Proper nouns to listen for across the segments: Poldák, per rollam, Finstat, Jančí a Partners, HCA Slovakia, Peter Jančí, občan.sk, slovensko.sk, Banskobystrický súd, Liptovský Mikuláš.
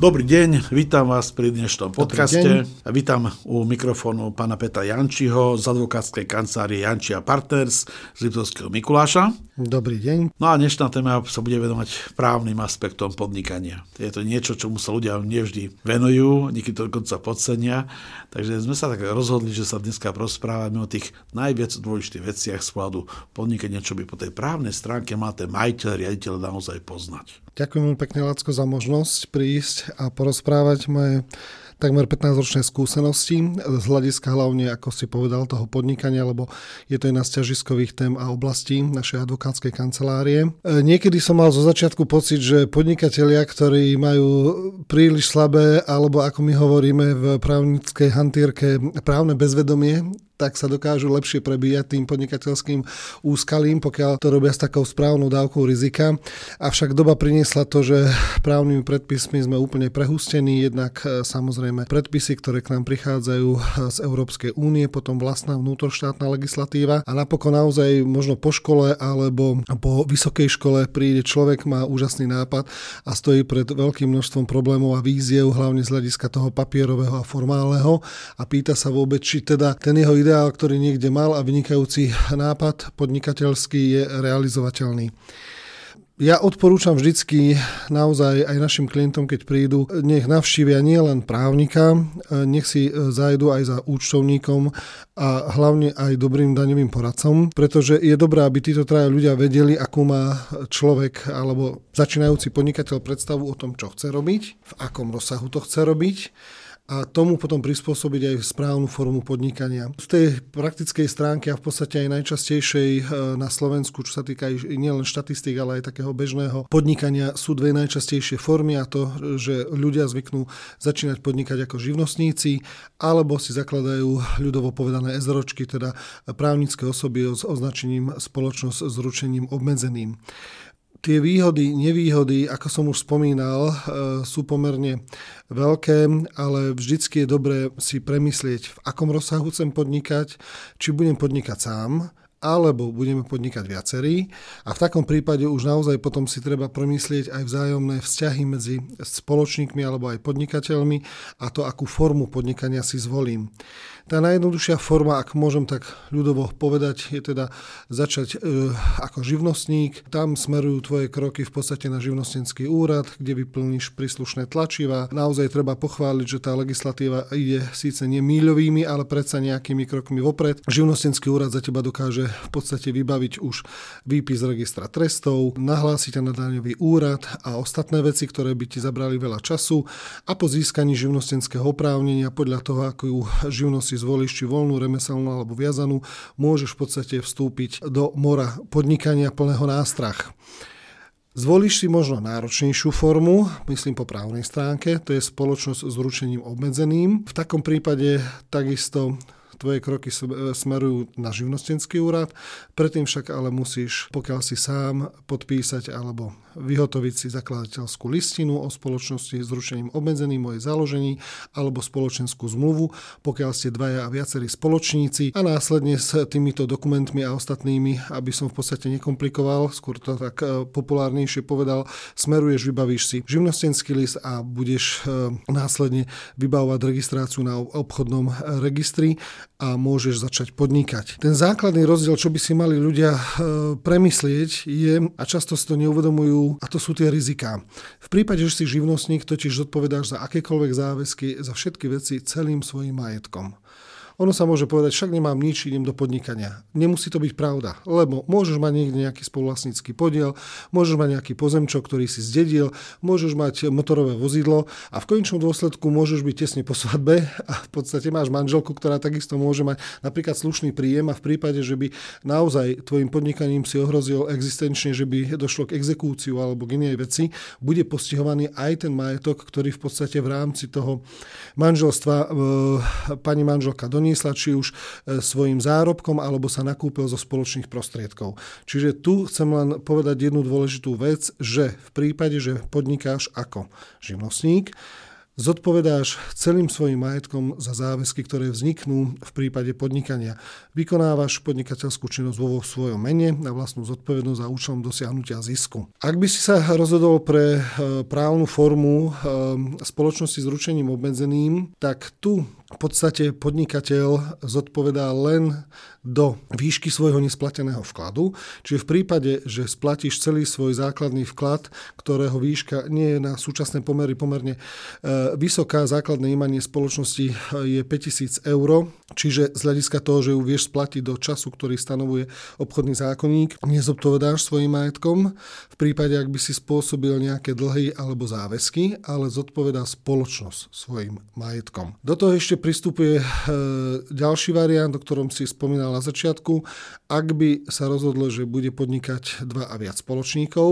Dobrý deň, vítam vás pri dnešnom podcaste. Vítam u mikrofónu pána Petra Jančího z advokátskej kancelárie Jančí a Partners z Liptovského Mikuláša. Dobrý deň. No a dnešná téma sa bude venovať právnym aspektom podnikania. Je to niečo, čomu sa ľudia nevždy venujú, niekedy to dokonca podcenia. Takže sme sa tak rozhodli, že sa dneska rozprávame o tých najviac dôležitých veciach z pohľadu podnikania, čo by po tej právnej stránke mal ten majiteľ, riaditeľ naozaj poznať. Ďakujem pekne, Lacko, za možnosť prísť a porozprávať moje takmer 15-ročné skúsenosti z hľadiska hlavne, ako si povedal, toho podnikania, lebo je to jedna z ťažiskových tém a oblastí našej advokátskej kancelárie. Niekedy som mal zo začiatku pocit, že podnikatelia, ktorí majú príliš slabé, alebo ako my hovoríme v právnickej hantírke, právne bezvedomie, tak sa dokážu lepšie prebíjať tým podnikateľským úskalím, pokiaľ to robia s takou správnou dávkou rizika. Avšak doba priniesla to, že právnymi predpismi sme úplne prehústení, jednak samozrejme predpisy, ktoré k nám prichádzajú z Európskej únie, potom vlastná vnútroštátna legislatíva a napokon naozaj možno po škole alebo po vysokej škole príde človek, má úžasný nápad a stojí pred veľkým množstvom problémov a víziev, hlavne z hľadiska toho papierového a formálneho a pýta sa vôbec, či teda ten jeho ideál, ktorý niekde mal a vynikajúci nápad podnikateľský je realizovateľný. Ja odporúčam vždycky naozaj aj našim klientom, keď prídu, nech navštívia nielen právnika, nech si zajdu aj za účtovníkom a hlavne aj dobrým daňovým poradcom, pretože je dobré, aby títo traja ľudia vedeli, akú má človek alebo začínajúci podnikateľ predstavu o tom, čo chce robiť, v akom rozsahu to chce robiť, a tomu potom prispôsobiť aj správnu formu podnikania. V tej praktickej stránke a v podstate aj najčastejšej na Slovensku, čo sa týka nielen štatistík, ale aj takého bežného podnikania, sú dve najčastejšie formy, a to, že ľudia zvyknú začínať podnikať ako živnostníci alebo si zakladajú ľudovo povedané SROčky, teda právnické osoby s označením spoločnosť s ručením obmedzeným. Tie výhody, nevýhody, ako som už spomínal, sú pomerne veľké, ale vždycky je dobré si premyslieť, v akom rozsahu chcem podnikať, či budem podnikať sám, alebo budeme podnikať viacerí, a v takom prípade už naozaj potom si treba premyslieť aj vzájomné vzťahy medzi spoločníkmi alebo aj podnikateľmi a to, akú formu podnikania si zvolím. Tá najjednoduchšia forma, ak môžem tak ľudovo povedať, je teda začať ako živnostník. Tam smerujú tvoje kroky v podstate na živnostenský úrad, kde vyplníš príslušné tlačivá. Naozaj treba pochváliť, že tá legislatíva ide síce nie míľovými, ale predsa nejakými krokmi vopred. Živnostenský úrad za teba dokáže v podstate vybaviť už výpis registra trestov, nahlásiť ťa na daňový úrad a ostatné veci, ktoré by ti zabrali veľa času, a po získaní živnostenského oprávnenia podľa toho, akú živnosť si zvolíš, či voľnú, remeselnú alebo viazanú, môžeš v podstate vstúpiť do mora podnikania plného nástrah. Zvolíš si možno náročnejšiu formu, myslím po právnej stránke, to je spoločnosť s ručením obmedzeným. V takom prípade takisto tvoje kroky smerujú na živnostenský úrad, predtým však ale musíš, pokiaľ si sám, podpísať alebo vyhotoviť si zakladateľskú listinu o spoločnosti s ručením obmedzeným o jej založení alebo spoločenskú zmluvu, pokiaľ ste dvaja a viacerí spoločníci, a následne s týmito dokumentmi a ostatnými, aby som v podstate nekomplikoval, skôr to tak populárnejšie povedal, smeruješ, vybavíš si živnostenský list a budeš následne vybavovať registráciu na obchodnom registri a môžeš začať podnikať. Ten základný rozdiel, čo by si mali ľudia premyslieť, je, a často si to neuvedomujú, a to sú tie riziká. V prípade, že si živnostník, totiž zodpovedáš za akékoľvek záväzky, za všetky veci celým svojím majetkom. Ono sa môže povedať, však nemám nič, idem do podnikania. Nemusí to byť pravda, lebo môžeš mať niekde nejaký spoluvlastnícky podiel, môžeš mať nejaký pozemčok, ktorý si zdedil, môžeš mať motorové vozidlo a v konečnom dôsledku môžeš byť tesne po svadbe a v podstate máš manželku, ktorá takisto môže mať napríklad slušný príjem a v prípade, že by naozaj tvojim podnikaním si ohrozil existenčne, že by došlo k exekúciu alebo k inej veci, bude postihovaný aj ten majetok, ktorý v podstate v rámci toho manželstva pani manželka doniesla, či už svojím zárobkom, alebo sa nakúpil zo spoločných prostriedkov. Čiže tu chcem len povedať jednu dôležitú vec, že v prípade, že podnikáš ako živnostník, zodpovedáš celým svojim majetkom za záväzky, ktoré vzniknú v prípade podnikania. Vykonávaš podnikateľskú činnosť vo svojom mene na vlastnú zodpovednosť za účelom dosiahnutia zisku. Ak by si sa rozhodol pre právnu formu spoločnosti s ručením obmedzeným, tak tu v podstate podnikateľ zodpovedá len do výšky svojho nesplateného vkladu. Čiže v prípade, že splatíš celý svoj základný vklad, ktorého výška nie je na súčasné pomery pomerne vysoká, základné imanie spoločnosti je 5000 €, čiže z hľadiska toho, že ju vieš splatiť do času, ktorý stanovuje obchodný zákonník, nezodpovedáš svojim majetkom v prípade, ak by si spôsobil nejaké dlhy alebo záväzky, ale zodpovedá spoločnosť svojim majetkom. Do toho ešte pristupuje ďalší variant, o ktorom si spomínal na začiatku. Ak by sa rozhodlo, že bude podnikať 2 a viac spoločníkov,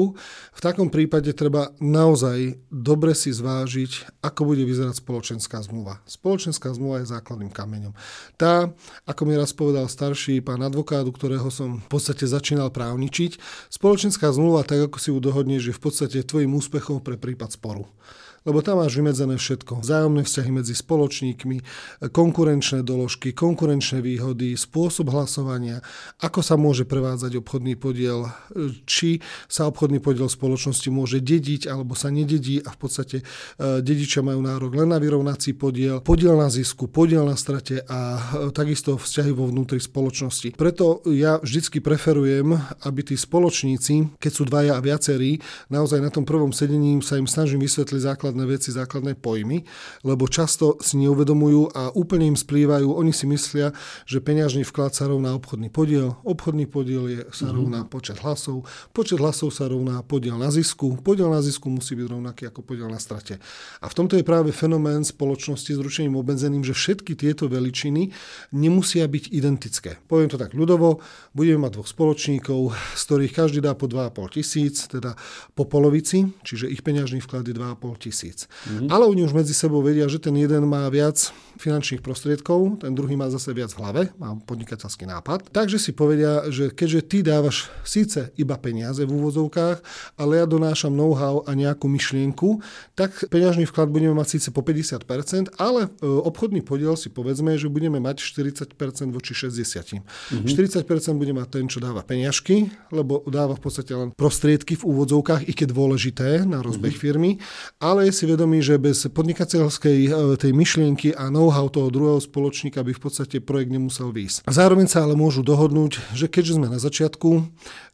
v takom prípade treba naozaj dobre si zvážiť, ako bude vyzerať spoločenská zmluva. Spoločenská zmluva je základným kameňom. Tá, ako mi raz povedal starší pán advokát, ktorého som v podstate začínal právničiť, spoločenská zmluva, tak ako si ju dohodneš, je v podstate tvojim úspechom pre prípad sporu. Lebo tam máš vymedzené všetko. Vzájomné vzťahy medzi spoločníkmi, konkurenčné doložky, konkurenčné výhody, spôsob hlasovania, ako sa môže prevádzať obchodný podiel, či sa obchodný podiel spoločnosti môže dediť alebo sa nededí a v podstate dedičia majú nárok len na vyrovnací podiel, podiel na zisku, podiel na strate a takisto vzťahy vo vnútri spoločnosti. Preto ja vždycky preferujem, aby tí spoločníci, keď sú 2 a viacerí, naozaj na tom prvom sedení sa im snažím vysvetliť základné pojmy, lebo často si neuvedomujú a úplne im splývajú. Oni si myslia, že peňažný vklad sa rovná obchodný podiel. Obchodný podiel sa rovná počet hlasov. Počet hlasov sa rovná podiel na zisku. Podiel na zisku musí byť rovnaký ako podiel na strate. A v tomto je práve fenomén spoločnosti s ručením obmedzeným, že všetky tieto veličiny nemusia byť identické. Poviem to tak ľudovo, budeme mať 2 spoločníkov, z ktorých každý dá po 2 500, teda po polovici, čiže ich peňažný vklad je 2 500. Ale oni už medzi sebou vedia, že ten jeden má viac finančných prostriedkov, ten druhý má zase viac v hlave, má podnikateľský nápad. Takže si povedia, že keďže ty dávaš síce iba peniaze v úvodzovkách, ale ja donášam know-how a nejakú myšlienku, tak peňažný vklad budeme mať síce po 50%, ale obchodný podiel si povedzme, že budeme mať 40% voči 60%. 40% bude mať ten, čo dáva peniažky, lebo dáva v podstate len prostriedky v úvodzovkách, i keď dôležité na rozbeh firmy, ale si vedomý, že bez podnikateľskej tej myšlienky a know-how toho druhého spoločníka by v podstate projekt nemusel výjsť. Zároveň sa ale môžu dohodnúť, že keďže sme na začiatku,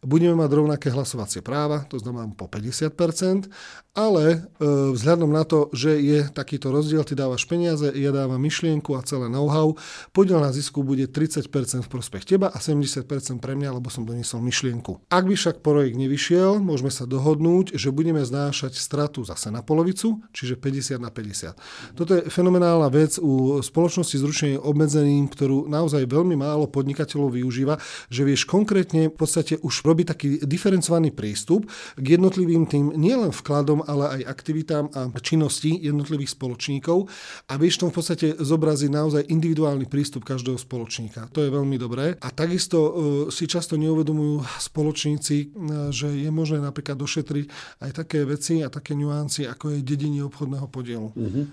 budeme mať rovnaké hlasovacie práva, to znamená po 50%, ale vzhľadom na to, že je takýto rozdiel, ty dávaš peniaze, ja dávam myšlienku a celé know-how, podiel na zisku bude 30% v prospech teba a 70% pre mňa, lebo som doniesol myšlienku. Ak by však projekt nevyšiel, môžeme sa dohodnúť, že budeme znášať stratu zase na polovicu, čiže 50/50. Toto je fenomenálna vec u spoločnosti s ručením obmedzeným, ktorú naozaj veľmi málo podnikateľov využíva, že vieš konkrétne v podstate už robiť taký diferencovaný prístup k jednotlivým tým nielen vkladom, ale aj aktivitám a činnosti jednotlivých spoločníkov a vieš v podstate zobraziť naozaj individuálny prístup každého spoločníka. To je veľmi dobré. A takisto si často neuvedomujú spoločníci, že je možné napríklad došetriť aj také veci a také nuancy, ako je dedenie obchodného podielu.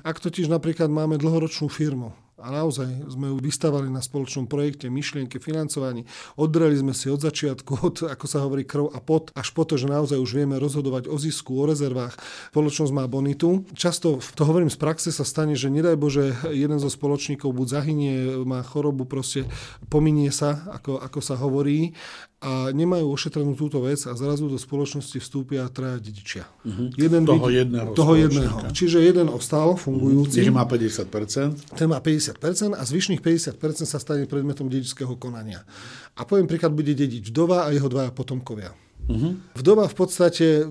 Ak totiž napríklad máme dlhoročnú firmu a naozaj sme ju vystavali na spoločnom projekte, myšlienke, financovaní. Odreli sme si od začiatku, od, ako sa hovorí, krv a pot, až po to, že naozaj už vieme rozhodovať o zisku, o rezervách. Spoločnosť má bonitu. Často, to hovorím z praxe, sa stane, že nedaj Bože, jeden zo spoločníkov buď zahynie, má chorobu, proste pominie sa, ako sa hovorí, a nemajú ošetrenú túto vec a zrazu do spoločnosti vstúpia 3 dedičia. Jeden toho jedného. Čiže jeden ostal fungujúci. Ten má 50%. 50% a zvyšných 50% sa stane predmetom dedičského konania. A poviem príklad, bude dedič vdova a jeho dvaja potomkovia. Vdova v podstate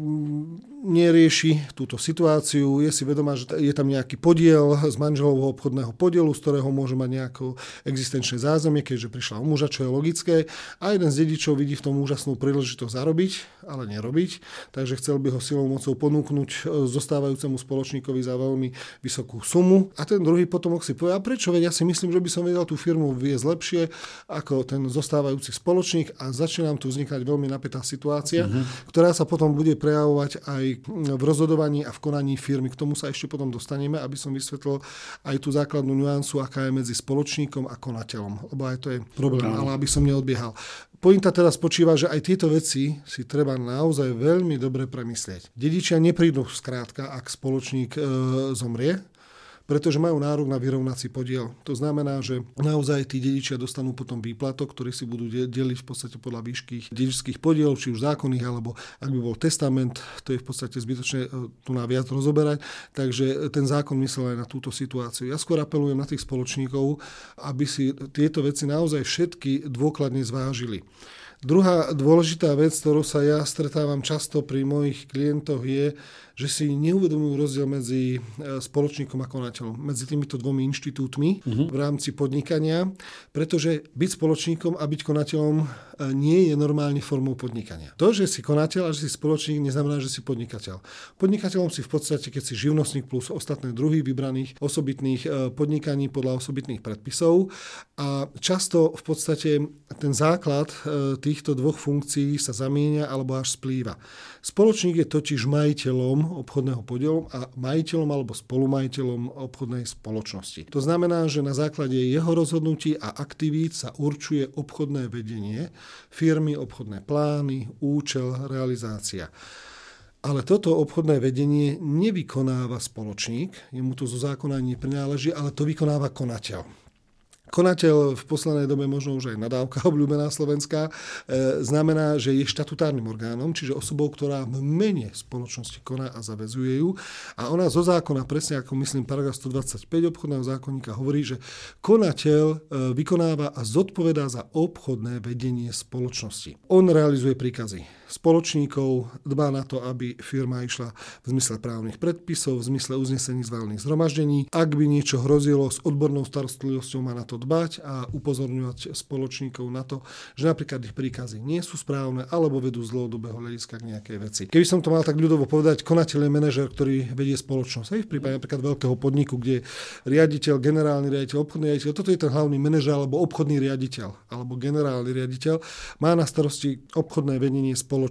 nerieši túto situáciu, je si vedomá, že je tam nejaký podiel z manželovho obchodného podielu, z ktorého môže mať nejaké existenčné zázemie, keďže prišla o muža, čo je logické. A jeden z dedičov vidí v tom úžasnú príležitosť zarobiť, ale nerobiť, takže chcel by ho silou mocou ponúknuť zostávajúcemu spoločníkovi za veľmi vysokú sumu. A ten druhý potomok si povie, a prečo, veď ja si myslím, že by som vedel tú firmu viesť lepšie ako ten zostávajúci spoločník, a začína tu vznikať veľmi napätá situácia, ktorá sa potom bude prejavovať aj v rozhodovaní a v konaní firmy. K tomu sa ešte potom dostaneme, aby som vysvetlil aj tú základnú nuancu, aká je medzi spoločníkom a konateľom. Lebo aj to je problém, ale aby som neodbiehal. Pointa teda spočíva, že aj tieto veci si treba naozaj veľmi dobre premyslieť. Dedičia neprídu skrátka, ak spoločník zomrie, pretože majú nárok na vyrovnací podiel. To znamená, že naozaj tí dedičia dostanú potom výplatok, ktorý si budú deliť v podstate podľa výšky dedičských podielov, či už zákonných, alebo ak by bol testament, to je v podstate zbytočné tu na viac rozoberať. Takže ten zákon myslel aj na túto situáciu. Ja skôr apelujem na tých spoločníkov, aby si tieto veci naozaj všetky dôkladne zvážili. Druhá dôležitá vec, ktorú sa ja stretávam často pri mojich klientoch, je, že si neuvedomujú rozdiel medzi spoločníkom a konateľom, medzi týmito dvomi inštitútmi v rámci podnikania, pretože byť spoločníkom a byť konateľom nie je normálne formou podnikania. To, že si konateľ a že si spoločník, neznamená, že si podnikateľ. Podnikateľom si v podstate, keď si živnostník plus ostatné druhy vybraných osobitných podnikaní podľa osobitných predpisov, a často v podstate ten základ týchto dvoch funkcií sa zamieňa alebo až splýva. Spoločník je totiž majiteľom obchodného podielu a majiteľom alebo spolumajiteľom obchodnej spoločnosti. To znamená, že na základe jeho rozhodnutí a aktivít sa určuje obchodné vedenie firmy, obchodné plány, účel, realizácia. Ale toto obchodné vedenie nevykonáva spoločník, jemu to zo zákona neprináleží, ale to vykonáva konateľ. Konateľ v poslednej dobe, možno už aj nadávka obľúbená slovenská, znamená, že je štatutárnym orgánom, čiže osobou, ktorá v mene spoločnosti koná a zaväzuje ju. A ona zo zákona, presne ako myslím paragraf 125 obchodného zákonníka, hovorí, že konateľ vykonáva a zodpovedá za obchodné vedenie spoločnosti. On realizuje príkazy spoločníkov, dbá na to, aby firma išla v zmysle právnych predpisov, v zmysle uznesení z valných zhromaždení. Ak by niečo hrozilo, s odbornou starostlivosťou má na to dbať a upozorňovať spoločníkov na to, že napríklad ich príkazy nie sú správne alebo vedú z dlhodobého hľadiska k nejakej veci. Keby som to mal tak ľudovo povedať, konateľ je manažer, ktorý vedie spoločnosť. Hej, v prípade napríklad veľkého podniku, kde je riaditeľ, generálny riaditeľ, obchodný riaditeľ, toto je ten hlavný manažer alebo obchodný riaditeľ alebo generálny riaditeľ, má na starosti obchodné vedenie spoločnosti.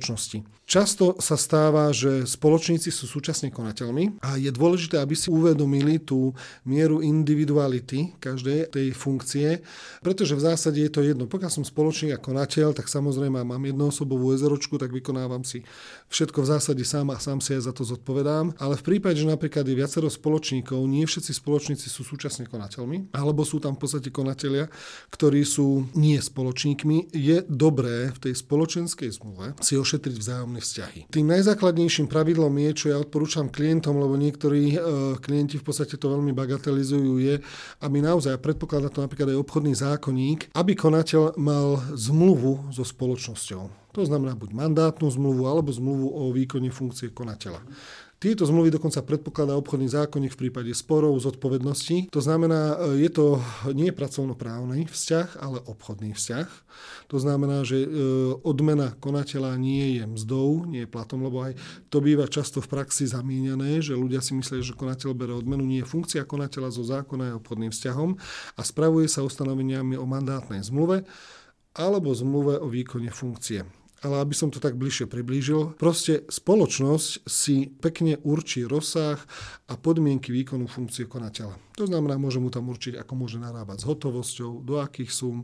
Často sa stáva, že spoločníci sú súčasne konateľmi a je dôležité, aby si uvedomili tú mieru individuality každej tej funkcie, pretože v zásade je to jedno. Pokiaľ som spoločník a konateľ, tak samozrejme mám jednoosobovú ezeročku, tak vykonávam si všetko v zásade sám a sám si aj za to zodpovedám. Ale v prípade, že napríklad je viacero spoločníkov, nie všetci spoločníci sú súčasne konateľmi, alebo sú tam v podstate konatelia, ktorí sú nie spoločníkmi, je dobré v tej spoločenskej zmluve si ošetriť vzájomné vzťahy. Tým najzákladnejším pravidlom je, čo ja odporúčam klientom, lebo niektorí klienti v podstate to veľmi bagatelizujú, je, aby naozaj, a predpokladá to napríklad aj obchodný zákonník, aby konateľ mal zmluvu so spoločnosťou. To znamená buď mandátnu zmluvu, alebo zmluvu o výkone funkcie konateľa. Tieto zmluvy dokonca predpokladá obchodný zákonník v prípade sporov zodpovednosti. To znamená, je to nie pracovnoprávny vzťah, ale obchodný vzťah. To znamená, že odmena konateľa nie je mzdou, nie je platom, lebo aj to býva často v praxi zamieňané, že ľudia si myslia, že konateľ bere odmenu. Nie, funkcia konateľa zo zákona je obchodným vzťahom a spravuje sa ustanoveniami o mandátnej zmluve alebo zmluve o výkone funkcie. Ale aby som to tak bližšie priblížil, proste spoločnosť si pekne určí rozsah a podmienky výkonu funkcie konateľa. To znamená, môže mu tam určiť, ako môže narábať s hotovosťou, do akých sum,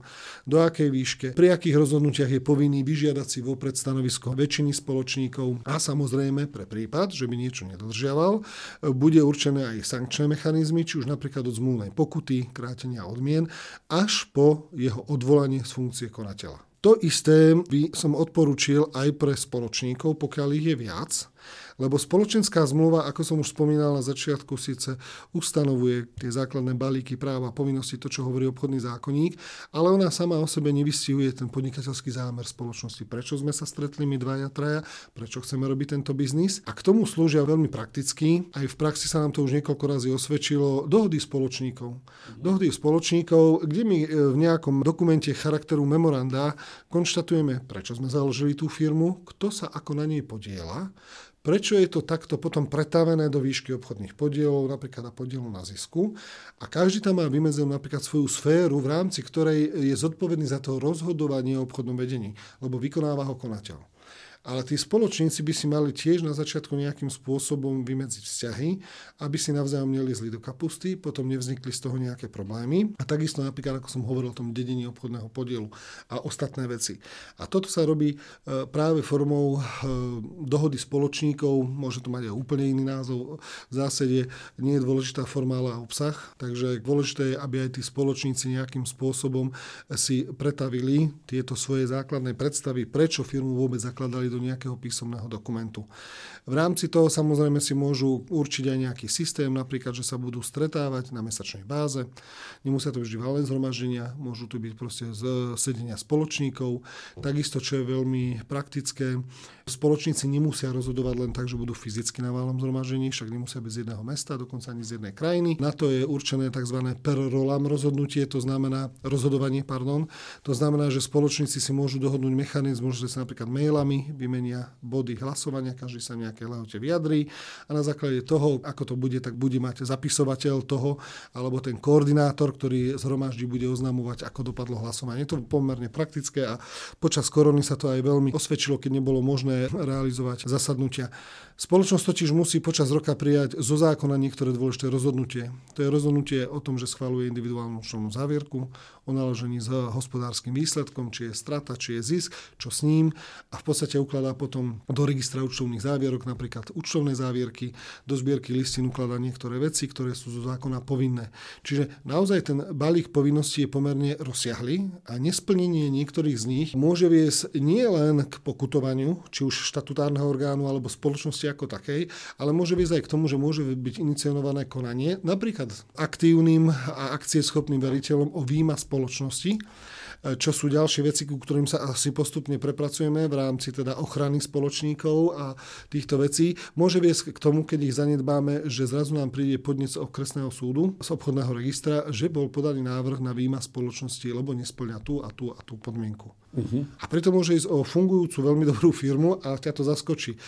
do akej výške, pri akých rozhodnutiach je povinný vyžiadať si vopred stanovisko väčšiny spoločníkov a samozrejme pre prípad, že by niečo nedodržiaval, bude určené aj sankčné mechanizmy, či už napríklad od zmluvnej pokuty, krátenia odmien, až po jeho odvolanie z funkcie konateľa. To isté by som odporučil aj pre spoločníkov, pokiaľ ich je viac. Lebo spoločenská zmluva, ako som už spomínal na začiatku, síce ustanovuje tie základné balíky práva, povinnosti, to, čo hovorí obchodný zákonník, ale ona sama o sebe nevystihuje ten podnikateľský zámer spoločnosti. Prečo sme sa stretli my dvaja, traja, prečo chceme robiť tento biznis? A k tomu slúžia veľmi prakticky. Aj v praxi sa nám to už niekoľko razy osvedčilo, dohody spoločníkov. Dohody spoločníkov, kde my v nejakom dokumente charakteru memoranda konštatujeme, prečo sme založili tú firmu, kto sa ako na nej podiela, prečo je to takto potom pretavené do výšky obchodných podielov, napríklad na podielu na zisku. A každý tam má vymedzenú napríklad svoju sféru, v rámci ktorej je zodpovedný za to rozhodovanie o obchodnom vedení, lebo vykonáva ho konateľ. Ale tí spoločníci by si mali tiež na začiatku nejakým spôsobom vymedziť vzťahy, aby si navzájom neliezli do kapusty, potom nevznikli z toho nejaké problémy. A takisto napríklad, ako som hovoril o tom dedení obchodného podielu a ostatné veci. A toto sa robí práve formou dohody spoločníkov, môže to mať aj úplne iný názov, v zásade nie je dôležitá forma, ale obsah. Takže dôležité je, aby aj tí spoločníci nejakým spôsobom si pretavili tieto svoje základné predstavy, prečo firmu vôbec zakladali do nejakého písomného dokumentu. V rámci toho samozrejme si môžu určiť aj nejaký systém, napríklad, že sa budú stretávať na mesačnej báze. Nemusia to vždy len zhromaždenia, môžu tu byť proste z sedenia spoločníkov. Takisto, čo je veľmi praktické, spoločníci nemusia rozhodovať len tak, že budú fyzicky na valnom zhromaždení, však nemusia byť z jedného mesta, dokonca ani z jednej krajiny. Na to je určené tzv. Per rollam rozhodnutie, rozhodovanie. To znamená, že spoločníci si môžu dohodnúť mechanizmus, že sa napríklad mailami vymenia body hlasovania, každý sa nejaké lehote vyjadrí a na základe toho, ako to bude, tak bude mať zapisovateľ toho, alebo ten koordinátor, ktorý zhromaždí, bude oznamovať, ako dopadlo hlasovanie. To je pomerne praktické a počas korony sa to aj veľmi osvedčilo, keď nebolo možné realizovať zasadnutia. Spoločnosť totiž musí počas roka prijať zo zákona niektoré dôležité rozhodnutie. To je rozhodnutie o tom, že schvaľuje individuálnu účtovnú závierku, o naložení s hospodárskym výsledkom, či je strata, či je zisk, čo s ním, a v podstate ukladá potom do registra účtovných závierok, napríklad účtovné závierky, do zbierky listín ukladá niektoré veci, ktoré sú zo zákona povinné. Čiže naozaj ten balík povinností je pomerne rozsiahly a nesplnenie niektorých z nich môže viesť nie len k pokutovaniu, či už štatutárneho orgánu alebo spoločnosti ako takej, ale môže viesť aj k tomu, že môže byť iniciované konanie, napríklad aktívnym a akcieschopným veriteľom o výjima spoločnosti, čo sú ďalšie veci, ku ktorým sa asi postupne prepracujeme v rámci teda ochrany spoločníkov a týchto vecí. Môže viesť k tomu, keď ich zanedbáme, že zrazu nám príde podnec okresného súdu z obchodného registra, že bol podaný návrh na výmaz spoločnosti, lebo nespĺňa tú a tú a tú podmienku. Uh-huh. A preto môže ísť o fungujúcu veľmi dobrú firmu a ťa to zaskočí.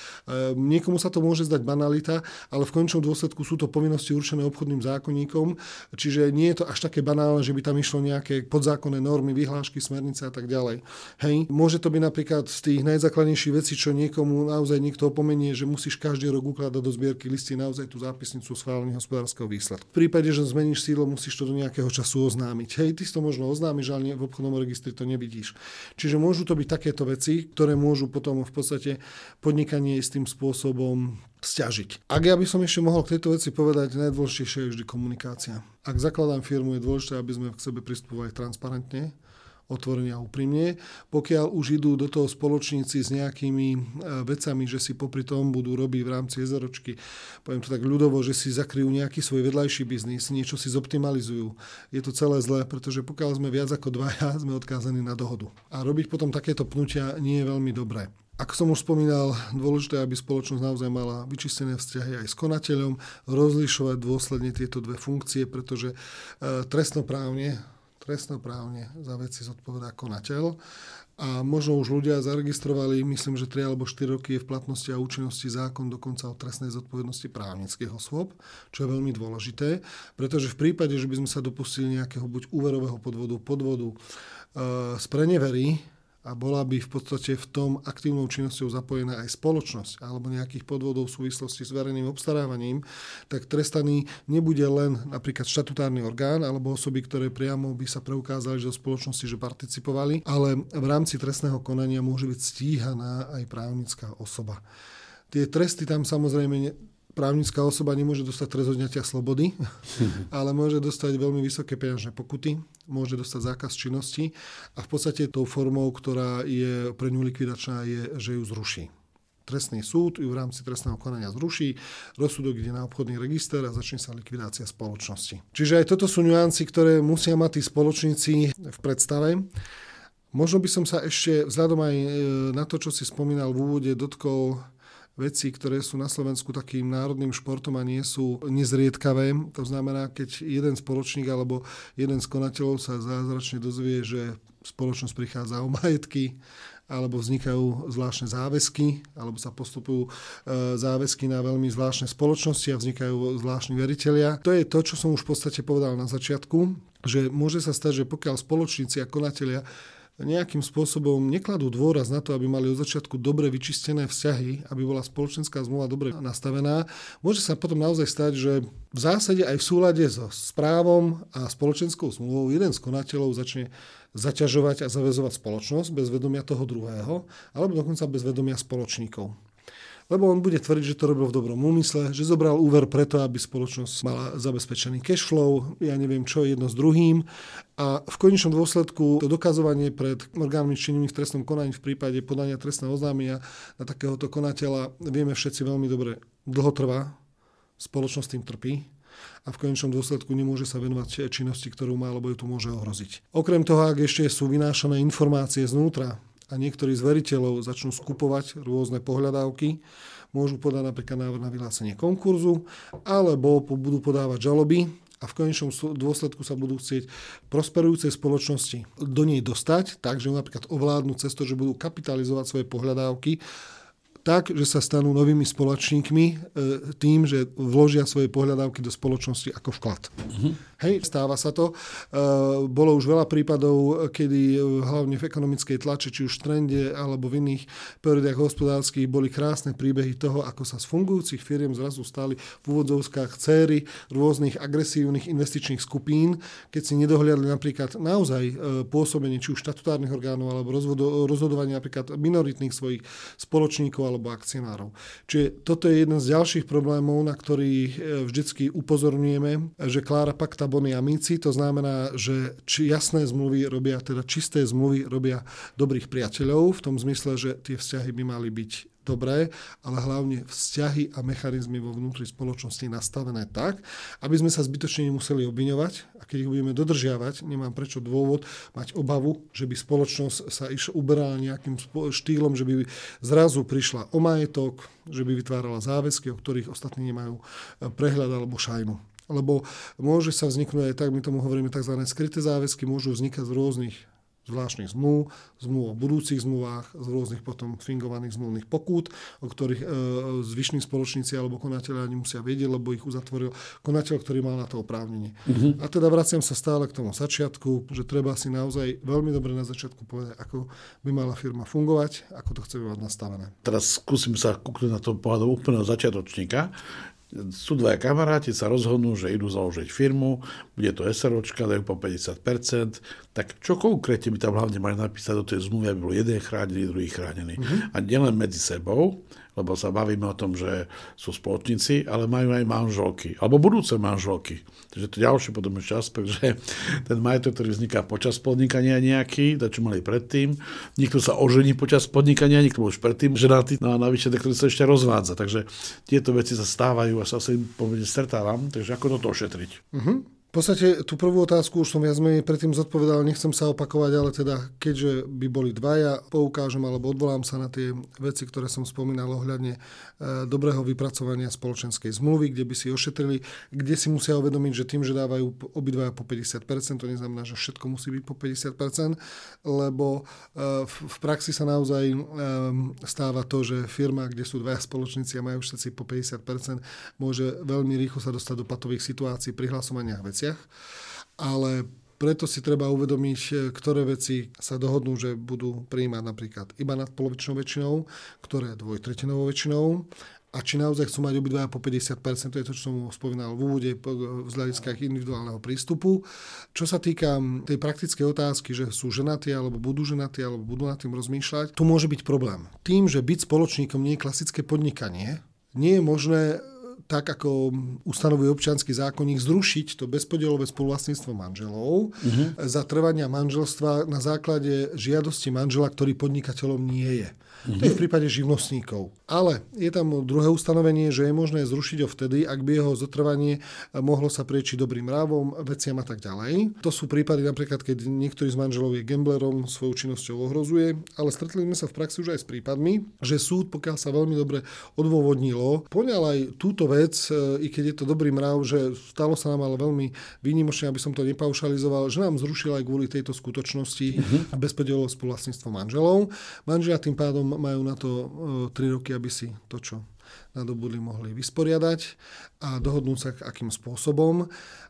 Niekomu sa to môže zdať banalita, ale v konečnom dôsledku sú to povinnosti určené obchodným zákonníkom, čiže nie je to až také banálne, že by tam išlo nejaké podzákonné normy, vyhlášky, smernice a tak ďalej. Hej, môže to byť napríklad z tých najzákladnejších vecí, čo niekomu naozaj niekto opomenie, že musíš každý rok ukladať do zbierky listy naozaj tú zápisnicu schválenia hospodárskeho výsledku. V prípade, že zmeníš sídlo, musíš to do nejakého času oznámiť. Hej, ty si to možno oznámiš, ale v obchodnom registri to nevidíš. Čiže môžu to byť takéto veci, ktoré môžu potom v podstate podnikanie istým spôsobom sťažiť. Ak ja by som ešte mohol k tejto veci povedať, najdôležitejšie je vždy komunikácia. Ak zakladám firmu, je dôležité, aby sme k sebe pristupovali transparentne, otvorene a úprimne. Pokiaľ už idú do toho spoločníci s nejakými vecami, že si popri tom budú robiť v rámci jezeročky, poviem to tak ľudovo, že si zakryjú nejaký svoj vedľajší biznis, niečo si zoptimalizujú. Je to celé zlé, pretože pokiaľ sme viac ako dvaja, sme odkázaní na dohodu. A robiť potom takéto pnutia nie je veľmi dobré. Ako som už spomínal, dôležité, aby spoločnosť naozaj mala vyčistené vzťahy aj s konateľom, rozlišovať dôsledne tieto dve funkcie, pretože trestnoprávne za veci zodpovedá konateľ. A možno už ľudia zaregistrovali, myslím, že 3 alebo 4 roky je v platnosti a účinnosti zákon dokonca o trestnej zodpovednosti právnických osôb, čo je veľmi dôležité, pretože v prípade, že by sme sa dopustili nejakého buď úverového podvodu spreneverí, a bola by v podstate v tom aktívnou činnosťou zapojená aj spoločnosť alebo nejakých podvodov v súvislosti s verejným obstarávaním, tak trestaný nebude len napríklad štatutárny orgán alebo osoby, ktoré priamo by sa preukázali do spoločnosti, že participovali, ale v rámci trestného konania môže byť stíhaná aj právnická osoba. Tie tresty tam samozrejme... Právnická osoba nemôže dostať trest odňatia slobody, ale môže dostať veľmi vysoké peňažné pokuty, môže dostať zákaz činnosti a v podstate tou formou, ktorá je pre ňu likvidačná, je, že ju zruší. trestný súd ju v rámci trestného konania zruší, rozsudok ide na obchodný register a začne sa likvidácia spoločnosti. Čiže aj toto sú nuancy, ktoré musia mať tí spoločníci v predstave. Možno by som sa ešte vzhľadom aj na to, čo si spomínal v úvode, dotkol veci, ktoré sú na Slovensku takým národným športom a nie sú nezriedkavé. To znamená, keď jeden spoločník alebo jeden z konateľov sa zázračne dozvie, že spoločnosť prichádza o majetky, alebo vznikajú zvláštne záväzky, alebo sa postupujú záväzky na veľmi zvláštne spoločnosti a vznikajú zvláštni veritelia. To je to, čo som už v podstate povedal na začiatku, že môže sa stať, že pokiaľ spoločníci a konatelia nejakým spôsobom nekladú dôraz na to, aby mali od začiatku dobre vyčistené vzťahy, aby bola spoločenská zmluva dobre nastavená, môže sa potom naozaj stať, že v zásade aj v súlade so správom a spoločenskou zmluvou jeden z konateľov začne zaťažovať a zaväzovať spoločnosť bez vedomia toho druhého, alebo dokonca bez vedomia spoločníkov. Lebo on bude tvrdiť, že to robil v dobrom úmysle, že zobral úver preto, aby spoločnosť mala zabezpečený cash flow, ja neviem čo, jedno s druhým. A v konečnom dôsledku to dokazovanie pred orgánmi činnými v trestnom konaní v prípade podania trestného oznámenia na takéhoto konateľa, vieme všetci veľmi dobre, dlho trvá, spoločnosť tým trpí a v konečnom dôsledku nemôže sa venovať činnosti, ktorú má, lebo ju tu môže ohroziť. Okrem toho, ak ešte sú vynášané informácie znútra, a niektorí z veriteľov začnú skupovať rôzne pohľadávky, môžu podať napríklad návrh na vyhlásenie konkurzu, alebo budú podávať žaloby a v konečnom dôsledku sa budú chcieť prosperujúcej spoločnosti do nej dostať, takže napríklad ovládnu cestu, že budú kapitalizovať svoje pohľadávky tak, že sa stanú novými spoločníkmi tým, že vložia svoje pohľadávky do spoločnosti ako vklad. Mm-hmm. Hej, stáva sa to. Bolo už veľa prípadov, kedy hlavne v ekonomickej tlači, či už v trende alebo v iných periodách hospodárskych, boli krásne príbehy toho, ako sa z fungujúcich firiem zrazu stali v úvodzovkách céry rôznych agresívnych investičných skupín, keď si nedohliadli napríklad naozaj pôsobenie či už štatutárnych orgánov alebo rozhodovanie napríklad minoritných svojich spoločníkov alebo akcionárov. Čiže toto je jeden z ďalších problémov, na ktorých vždycky upozorňujeme, že Clara Pacta Boni Amici, to znamená, že jasné zmluvy robia, teda čisté zmluvy robia dobrých priateľov, v tom zmysle, že tie vzťahy by mali byť dobré, ale hlavne vzťahy a mechanizmy vo vnútri spoločnosti nastavené tak, aby sme sa zbytočne nemuseli obviňovať a keď ich budeme dodržiavať, nemám prečo dôvod mať obavu, že by spoločnosť sa uberala nejakým štýlom, že by zrazu prišla o majetok, že by vytvárala záväzky, o ktorých ostatní nemajú prehľad alebo šajnu. Lebo môže sa vzniknúť aj tak, my tomu hovoríme tzv. Skryté záväzky, môžu vznikať z rôznych zvláštnych zmluv, zmluv o budúcich zmluvách, z rôznych potom fingovaných zmluvných pokút, o ktorých zvyšní spoločníci alebo konateľia nemusia vedieť, lebo ich uzatvoril konateľ, ktorý mal na to oprávnenie. Mm-hmm. A teda vraciam sa stále k tomu začiatku, že treba si naozaj veľmi dobre na začiatku povedať, ako by mala firma fungovať, ako to chce mať nastavené. Teraz skúsim sa kúknúť na to pohľadom úplného začiatočníka. Sú dvaja kamaráti, sa rozhodnú, že idú založiť firmu, bude to SROčka, dajú po 50%, tak čo konkrétne by tam hlavne mali napísať do tej zmluvy, aby bol jeden chránený, druhý chránený. Mm-hmm. A nielen medzi sebou, lebo sa bavíme o tom, že sú spoločníci, ale majú aj manželky, alebo budúce manželky. Takže to ďalší potom ešte aspekt, že ten majetok, ktorý vzniká počas podnikania nejaký, čo mali predtým, niekto sa ožení počas podnikania, niekto bol už predtým ženatý, no a navyše ten, ktorý sa ešte rozvádza. Takže tieto veci sa stávajú a sa asi stretávam, takže ako toto ošetriť? Uh-huh. V podstate tú prvú otázku už som viac menej predtým zodpovedal, nechcem sa opakovať, ale teda keďže by boli dvaja, poukážem alebo odvolám sa na tie veci, ktoré som spomínal ohľadne dobrého vypracovania spoločenskej zmluvy, kde by si ošetrili, kde si musia uvedomiť, že tým, že dávajú obidvaja po 50%, to neznamená, že všetko musí byť po 50%, lebo v praxi sa naozaj stáva to, že firma, kde sú dvaja spoločníci a majú všetci po 50%, môže veľmi rýchlo sa dostať do patových situácií pri hlasovaniach veciach. Ale preto si treba uvedomiť, ktoré veci sa dohodnú, že budú prijímať napríklad iba nad polovičnou väčšinou, ktoré dvojtretinovou väčšinou. A či naozaj chcú mať obidvaja po 50%, to je to, čo som spomínal v úvode z hľadiska individuálneho prístupu. Čo sa týka tej praktickej otázky, že sú ženatí, alebo budú nad tým rozmýšľať, tu môže byť problém. Tým, že byť spoločníkom nie je klasické podnikanie, nie je možné tak, ako ustanovuje občiansky zákonník, zrušiť to bezpodielové spoluvlastníctvo manželov za trvania manželstva na základe žiadosti manžela, ktorý podnikateľom nie je. To je v prípade živnostníkov. Ale je tam druhé ustanovenie, že je možné zrušiť ho vtedy, ak by jeho zotrvanie mohlo sa priečiť dobrým mravom, veciam a tak ďalej. To sú prípady napríklad, keď niektorý z manželov je gamblerom, svojou činnosťou ohrozuje, ale stretli sme sa v praxi už aj s prípadmi, že súd, pokiaľ sa veľmi dobre odôvodnilo, poňal aj túto vec, i keď je to dobrý mrav, že stalo sa nám ale veľmi výnimočne, aby som to nepaušalizoval, že nám zrušil aj kvôli tejto skutočnosti bezpodielové spoluvlastníctvo manželov. Manželia tým pádom majú na to 3 roky, aby si to, čo nadobudli, mohli vysporiadať a dohodnúť sa, akým spôsobom.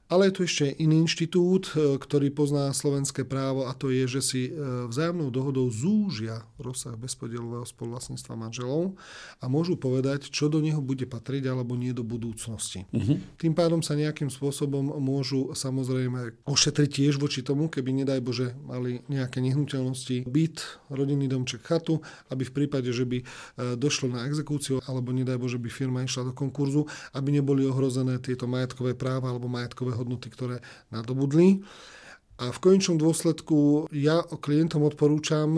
Ale je tu ešte iný inštitút, ktorý pozná slovenské právo, a to je, že si vzájomnou dohodou zúžia rozsah bezpodielového spoluvlastníctva manželov a môžu povedať, čo do neho bude patriť alebo nie do budúcnosti. Tým pádom sa nejakým spôsobom môžu samozrejme ošetriť tiež voči tomu, keby nedaj Bože mali nejaké nehnuteľnosti, byt, rodinný domček, chatu, aby v prípade, že by došlo na exekúciu alebo nedaj Bože by firma išla do konkurzu, aby neboli ohrozené tieto majetkové práva alebo majetkové hodnoty, ktoré nadobudli. A v konečnom dôsledku ja klientom odporúčam,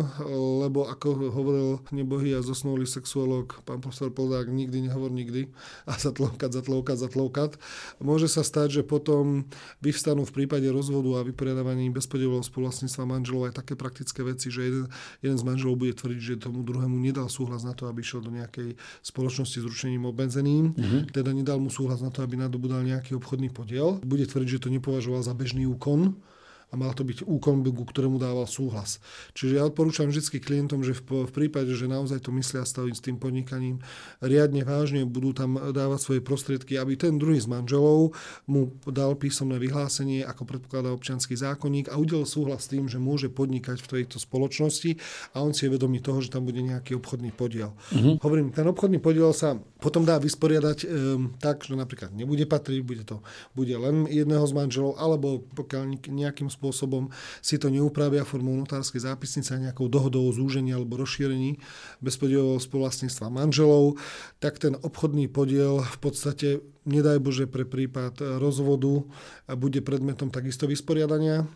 lebo ako hovoril nebohý a zosnulý sexuológ pán profesor Poldák, nikdy nehovor nikdy a zatloukať. Môže sa stať, že potom vyvstanú v prípade rozvodu a vyporiadavaní bezpodielového spoluvlastníctva manželov aj také praktické veci, že jeden z manželov bude tvrdiť, že tomu druhému nedal súhlas na to, aby išiel do nejakej spoločnosti s ručením obmedzeným, teda nedal mu súhlas na to, aby nadobudal nejaký obchodný podiel. Bude tvrdiť, že to nepovažoval za bežný úkon a mal to byť úkon, ku ktorému dával súhlas. Čiže ja odporúčam vždy klientom, že v prípade, že naozaj to myslia staviť s tým podnikaním riadne vážne, budú tam dávať svoje prostriedky, aby ten druhý z manželov mu dal písomné vyhlásenie, ako predpokladá občiansky zákonník, a udelil súhlas s tým, že môže podnikať v tejto spoločnosti a on si je vedomý toho, že tam bude nejaký obchodný podiel. Hovorím, ten obchodný podiel sa potom dá vysporiadať tak, že napríklad nebude patriť, bude len jedného z manželov, alebo pokiaľ nejakým spôsobom si to neupravia formou notárskej zápisnice a nejakou dohodou o zúžení alebo rozšírení bezpodielového spoluvlastníctva manželov, tak ten obchodný podiel v podstate, nedaj Bože, pre prípad rozvodu bude predmetom takisto vysporiadania.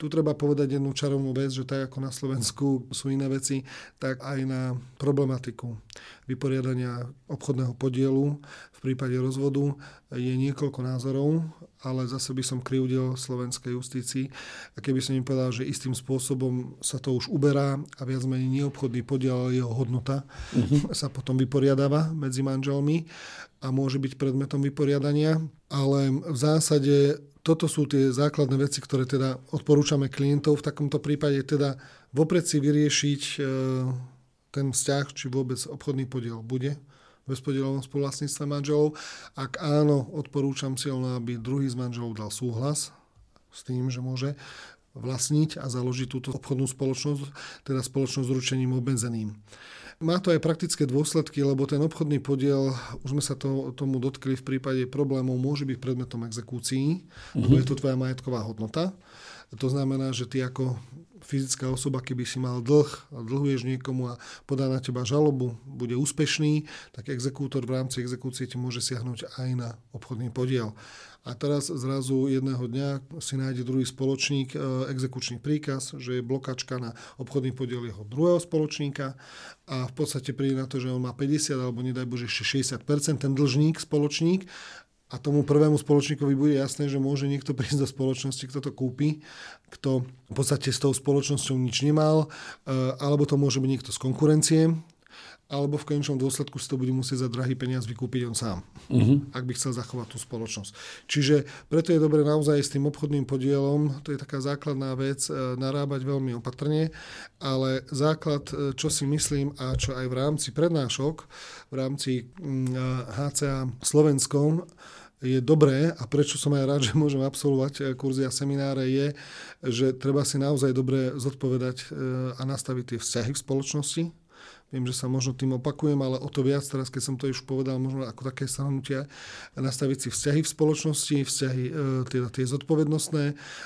Tu treba povedať jednu čarovnú vec, že tak ako na Slovensku sú iné veci, tak aj na problematiku vyporiadania obchodného podielu v prípade rozvodu je niekoľko názorov, ale zase by som krivdil slovenskej justícii, keby som im povedal, že istým spôsobom sa to už uberá a viac menej neobchodný podiel, ale jeho hodnota sa potom vyporiadáva medzi manželmi a môže byť predmetom vyporiadania. Ale v zásade toto sú tie základné veci, ktoré teda odporúčame klientov v takomto prípade, teda vopred si vyriešiť ten vzťah, či vôbec obchodný podiel bude bezpodielovom spoluvlastníctve manželov. Ak áno, odporúčam silno, aby druhý z manželov dal súhlas s tým, že môže vlastniť a založiť túto obchodnú spoločnosť, teda spoločnosť s ručením obmedzeným. Má to aj praktické dôsledky, lebo ten obchodný podiel, už sme sa tomu dotkli v prípade problémov, môže byť predmetom exekúcií, lebo je to tvoja majetková hodnota. To znamená, že ty ako fyzická osoba, keby si mal dlh, dlhuješ niekomu a podá na teba žalobu, bude úspešný, tak exekútor v rámci exekúcie ti môže siahnuť aj na obchodný podiel. A teraz zrazu jedného dňa si nájde druhý spoločník exekučný príkaz, že je blokačka na obchodný podiel jeho druhého spoločníka a v podstate príde na to, že on má 50 alebo nedaj Bože ešte 60%, ten dlžník, spoločník, a tomu prvému spoločníkovi bude jasné, že môže niekto prísť do spoločnosti, kto to kúpi, kto v podstate s tou spoločnosťou nič nemal, alebo to môže byť niekto z konkurencie, alebo v konečnom dôsledku si to bude musieť za drahý peniaz vykúpiť on sám, ak by chcel zachovať tú spoločnosť. Čiže preto je dobre naozaj s tým obchodným podielom, to je taká základná vec, narábať veľmi opatrne, ale základ, čo si myslím a čo aj v rámci prednášok, v rámci HCA Slovenskom, je dobré, a prečo som aj rád, že môžem absolvovať kurzy a semináre, je, že treba si naozaj dobre zodpovedať a nastaviť tie vzťahy v spoločnosti. Viem, že sa možno tým opakujem, ale o to viac teraz, keď som to už povedal, možno ako také sahnutia, nastaviť si vzťahy v spoločnosti, vzťahy teda tie zodpovednostné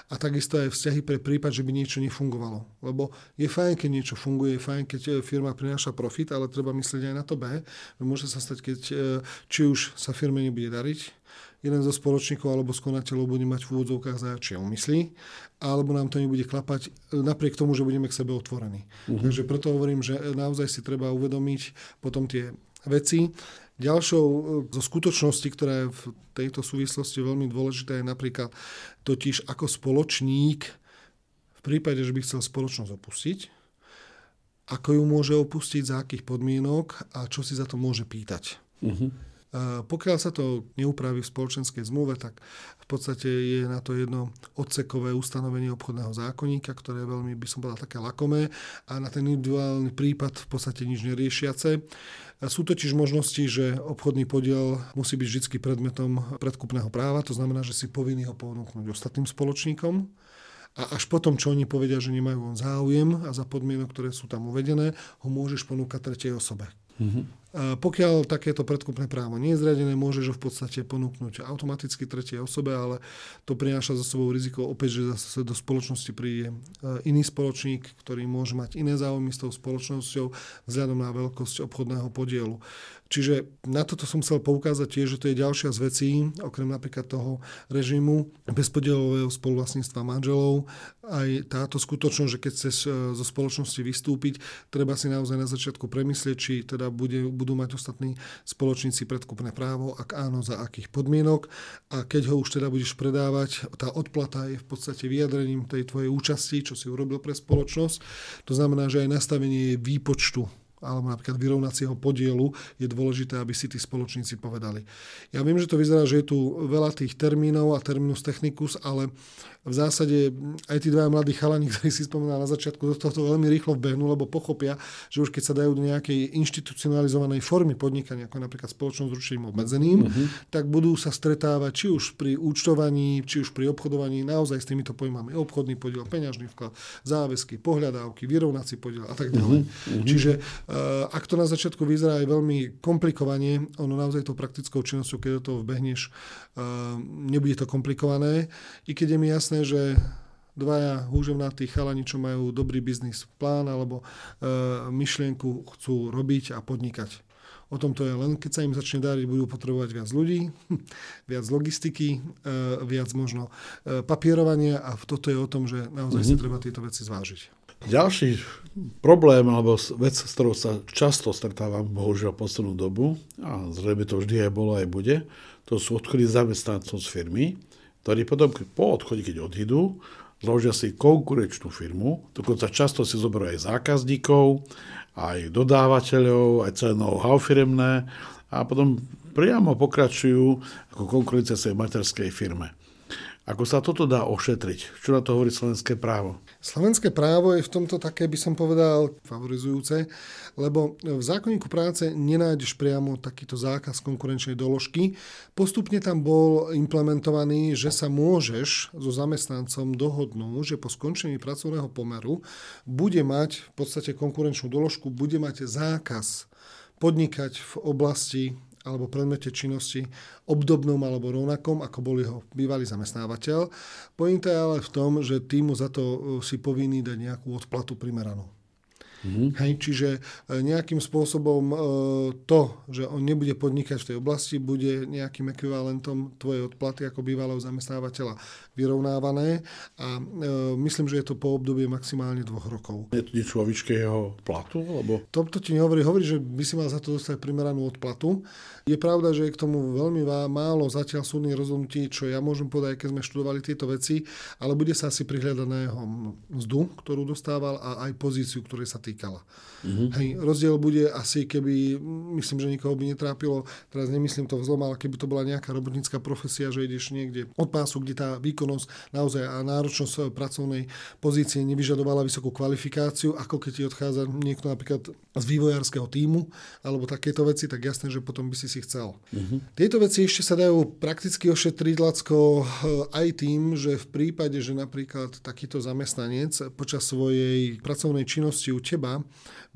a takisto aj vzťahy pre prípad, že by niečo nefungovalo. Lebo je fajn, keď niečo funguje, je fajn, keď firma prináša profit, ale treba myslieť aj na to B. Môže sa stať, keď či už sa firme nebude dariť, jeden zo spoločníkov alebo skonateľov bude mať v úvodzovkách zajačie úmysly, alebo nám to nebude klapať napriek tomu, že budeme k sebe otvorení. Takže preto hovorím, že naozaj si treba uvedomiť potom tie veci. Ďalšou zo skutočností, ktorá je v tejto súvislosti veľmi dôležitá, je napríklad totiž ako spoločník, v prípade, že by chcel spoločnosť opustiť, ako ju môže opustiť, za akých podmienok a čo si za to môže pýtať. Uh-huh. Pokiaľ sa to neupraví v spoločenskej zmluve, tak v podstate je na to jedno odsekové ustanovenie obchodného zákonníka, ktoré je veľmi, by som povedal, také lakomé a na ten individuálny prípad v podstate nič neriešiace. Sú totiž možnosti, že obchodný podiel musí byť vždy predmetom predkupného práva, to znamená, že si povinný ho ponúknuť ostatným spoločníkom. A až potom, čo oni povedia, že nemajú záujem a za podmienok, ktoré sú tam uvedené, ho môžeš ponúkať tretej osobe. Mm-hmm. A pokiaľ takéto predkupné právo nie je zriadené, môžeš ho v podstate ponúknuť automaticky tretej osobe, ale to prináša za sebou riziko opäť, že zase do spoločnosti príde iný spoločník, ktorý môže mať iné záujmy s tou spoločnosťou vzhľadom na veľkosť obchodného podielu. Čiže na toto som chcel poukázať tiež, že to je ďalšia z vecí, okrem napríklad toho režimu bezpodielového spoluvlastníctva manželov. Aj táto skutočnosť, že keď chceš zo spoločnosti vystúpiť, treba si naozaj na začiatku premyslieť, či teda budú mať ostatní spoločníci predkupné právo, ak áno, za akých podmienok. A keď ho už teda budeš predávať, tá odplata je v podstate vyjadrením tej tvojej účasti, čo si urobil pre spoločnosť. To znamená, že aj nastavenie výpočtu alebo napríklad vyrovnacieho podielu, je dôležité, aby si tí spoločníci povedali. Ja viem, že to vyzerá, že je tu veľa tých termínov a terminus technicus, ale v zásade aj tí dva mladí chalani, ktorí si spomínal na začiatku, do tohto veľmi rýchlo vbehnú, lebo pochopia, že už keď sa dajú do nejakej inštitucionalizovanej formy podnikania, ako napríklad spoločnosť s ručením obmedzeným, tak budú sa stretávať či už pri účtovaní, či už pri obchodovaní naozaj s týmito pojmami obchodný podiel, peňažný vklad, záväzky, pohľadávky, vyrovnací podiel a tak ďalej. Čiže ak to na začiatku vyzerá aj veľmi komplikovanie, ono naozaj tou praktickou činnosťou, keď do toho vbehneš, nebude to komplikované. I keď je mi jasné, že dvaja húževnatí chalani, čo majú dobrý biznis plán alebo myšlienku chcú robiť a podnikať. O tom to je, len keď sa im začne dariť, budú potrebovať viac ľudí, viac logistiky, viac možno papierovania a toto je o tom, že naozaj si treba tieto veci zvážiť. Ďalší problém, alebo vec, s ktorou sa často stretávam, bohužiaľ poslednú dobu, a zrejme to vždy aj bolo, aj bude, to sú odchody zamestnancov z firmy, ktorí potom po odchode, keď odídu, zložia si konkurenčnú firmu, dokonca často si zoberú aj zákazníkov, aj dodávateľov, aj celé know-how firemné a potom priamo pokračujú ako konkurencia svojej materskej firme. Ako sa toto dá ošetriť? Čo na to hovorí slovenské právo? Slovenské právo je v tomto také, by som povedal, favorizujúce, lebo v zákonníku práce nenájdeš priamo takýto zákaz konkurenčnej doložky. Postupne tam bol implementovaný, že sa môžeš so zamestnancom dohodnúť, že po skončení pracovného pomeru bude mať v podstate konkurenčnú doložku, bude mať zákaz podnikať v oblasti alebo predmete činnosti obdobnom alebo rovnakom, ako bol jeho bývalý zamestnávateľ. Pointa je ale v tom, že ty mu za to si povinný dať nejakú odplatu primeranú. Hej, čiže nejakým spôsobom to, že on nebude podnikať v tej oblasti, bude nejakým ekvivalentom tvojej odplaty ako bývalého zamestnávateľa vyrovnávané a myslím, že je to po období maximálne 2 rokov. Je to niečo o výške jeho platu? Alebo? To ti nehovorí. Hovorí, že by si mal za to dostať primeranú odplatu. Je pravda, že je k tomu veľmi málo zatiaľ súdnych rozhodnutí, čo ja môžem povedať, keď sme študovali tieto veci, ale bude sa asi prihľadať na jeho mzdu, ktorú dostával a aj pozíciu, ktorej sa týkala. Hej, rozdiel bude asi, keby, myslím, že nikoho by netrápilo, teraz nemyslím to vzlom, ale keby to bola nejaká robotnícka profesia, že ideš niekde od pásu, kde tá výkonnosť naozaj a náročnosť pracovnej pozície nevyžadovala vysokú kvalifikáciu, ako keď ti odchádza niekto napríklad z vývojárskeho tímu, alebo takéto veci, tak jasné, že potom by si chcel. Tieto veci ešte sa dajú prakticky ošetriť, Lacko, aj tým, že v prípade, že napríklad takýto zamestnanec počas svojej pracovnej činnosti u teba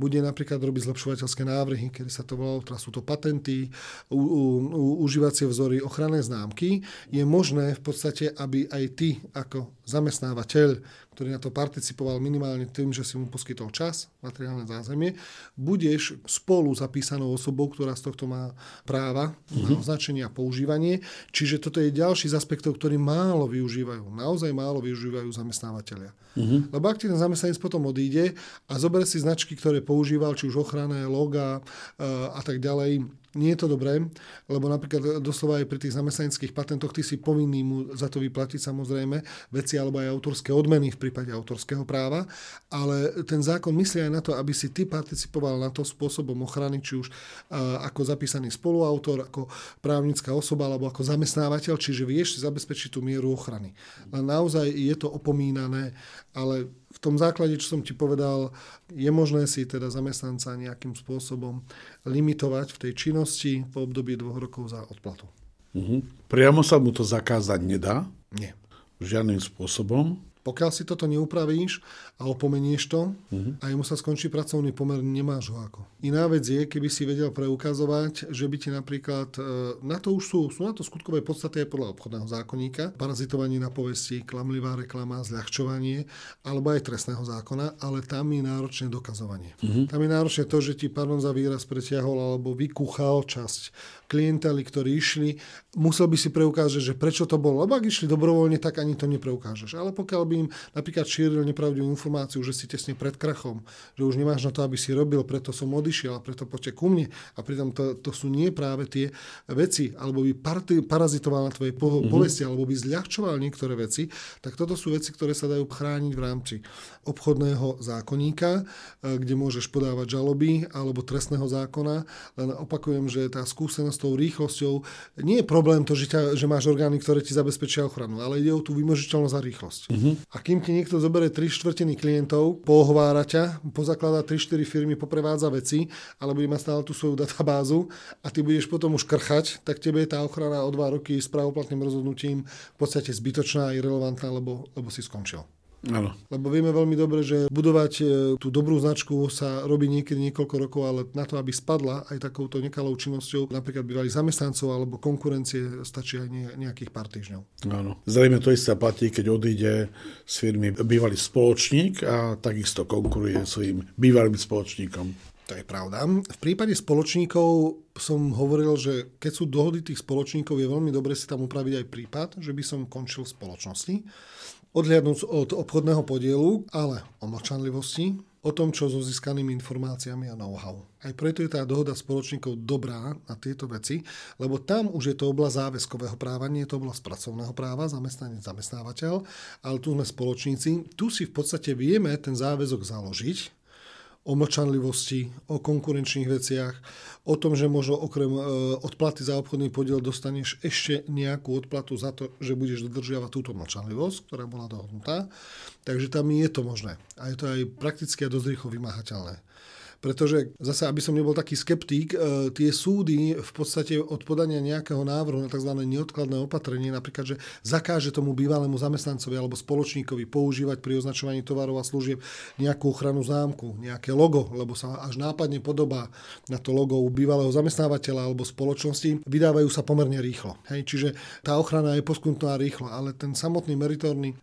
bude napríklad robiť zlepšovateľské návrhy, kedy sa to volalo, teraz sú to patenty, užívacie vzory, ochranné známky, je možné v podstate, aby aj ty ako zamestnávateľ, ktorý na to participoval minimálne tým, že si mu poskytol čas, materiálne zázemie, budeš spolu zapísanou osobou, ktorá z tohto má práva na označenie a používanie. Čiže toto je ďalší z aspektov, ktorý málo využívajú. Naozaj málo využívajú zamestnávateľia. Lebo ak ti ten zamestnanec potom odíde a zober si značky, ktoré používal, či už ochranné, loga a tak ďalej, nie je to dobré, lebo napríklad doslova aj pri tých zamestnaneckých patentoch ty si povinný mu za to vyplatiť samozrejme veci alebo aj autorské odmeny v prípade autorského práva, ale ten zákon myslí aj na to, aby si ty participoval na to spôsobom ochrany, či už ako zapísaný spoluautor, ako právnická osoba alebo ako zamestnávateľ, čiže vieš si zabezpečiť tú mieru ochrany. Ale naozaj je to opomínané, ale v tom základe, čo som ti povedal, je možné si teda zamestnanca nejakým spôsobom limitovať v tej činnosti po období 2 rokov za odplatu. Priamo sa mu to zakázať nedá? Nie. Žiadnym spôsobom? Pokiaľ si toto neupravíš a opomenieš to a jemu sa skončí pracovný pomer, nemáš ho ako. Iná vec je, keby si vedel preukazovať, že by ti napríklad, na to už sú na to skutkové podstaty aj podľa obchodného zákonníka, parazitovanie na povesti, klamlivá reklama, zľahčovanie, alebo aj trestného zákona, ale tam je náročné dokazovanie. Tam je náročné to, že ti pardon za výraz pretiahol alebo vykúchal časť klienteli, ktorí išli, musel by si preukázať, že prečo to bolo. Lebo ak išli dobrovoľne, tak ani to nepreukážeš. Ale pokiaľ by im napríklad šíril nepravdivú informáciu, že si tesne pred krachom, že už nemáš na to, aby si robil, preto som odišiel a preto poďte ku mne a pritom to sú nie práve tie veci, alebo by parazitoval na tvojej povesti, alebo by zľahčoval niektoré veci, tak toto sú veci, ktoré sa dajú chrániť v rámci obchodného zákonníka, kde môžeš podávať žaloby alebo trestného zákona. Len opakujem, že tá skúsenosť s tou rýchlosťou nie je problém to, že máš orgány, ktoré ti zabezpečia ochranu, ale ide o tú vymožiteľnosť a rýchlosť. A kým ti niekto zoberie 3/4 klientov, pohovára ťa, pozakladá 3-4 firmy, poprevádza veci, ale bude mať stále tú svoju databázu a ty budeš potom už krchať, tak tebe je tá ochrana o 2 roky s právoplatným rozhodnutím v podstate zbytočná a irrelevantná, lebo si skončil. Ano. Lebo vieme veľmi dobre, že budovať tú dobrú značku sa robí niekedy niekoľko rokov, ale na to, aby spadla aj takouto nekalou činnosťou, napríklad bývalých zamestnancov alebo konkurencie, stačí aj nejakých pár týždňov. Áno. Zrejme to isté platí, keď odíde z firmy bývalý spoločník a takisto konkuruje svojim bývalým spoločníkom. To je pravda. V prípade spoločníkov som hovoril, že keď sú dohody tých spoločníkov, je veľmi dobre si tam upraviť aj prípad, že by som končil v spoločnosti, odhliadnúc od obchodného podielu, ale o mlčanlivosti, o tom, čo so získanými informáciami a know-how. Aj preto je tá dohoda spoločníkov dobrá na tieto veci, lebo tam už je to oblasť záväzkového práva, nie je to oblasť pracovného práva, zamestnanec, zamestnávateľ, ale tu sme spoločníci. Tu si v podstate vieme ten záväzok založiť, o mlčanlivosti, o konkurenčných veciach, o tom, že možno okrem odplaty za obchodný podiel dostaneš ešte nejakú odplatu za to, že budeš dodržiavať túto mlčanlivosť, ktorá bola dohodnutá. Takže tam je to možné. A je to aj prakticky a dosť rýchlo vymáhateľné. Pretože zase, aby som nebol taký skeptík, tie súdy v podstate od podania nejakého návrhu na tzv. Neodkladné opatrenie, napríklad, že zakáže tomu bývalému zamestnancovi alebo spoločníkovi používať pri označovaní tovarov a služieb nejakú ochrannú známku, nejaké logo, lebo sa až nápadne podobá na to logo u bývalého zamestnávateľa alebo spoločnosti, vydávajú sa pomerne rýchlo. Hej? Čiže tá ochrana je poskytnutá rýchlo, ale ten samotný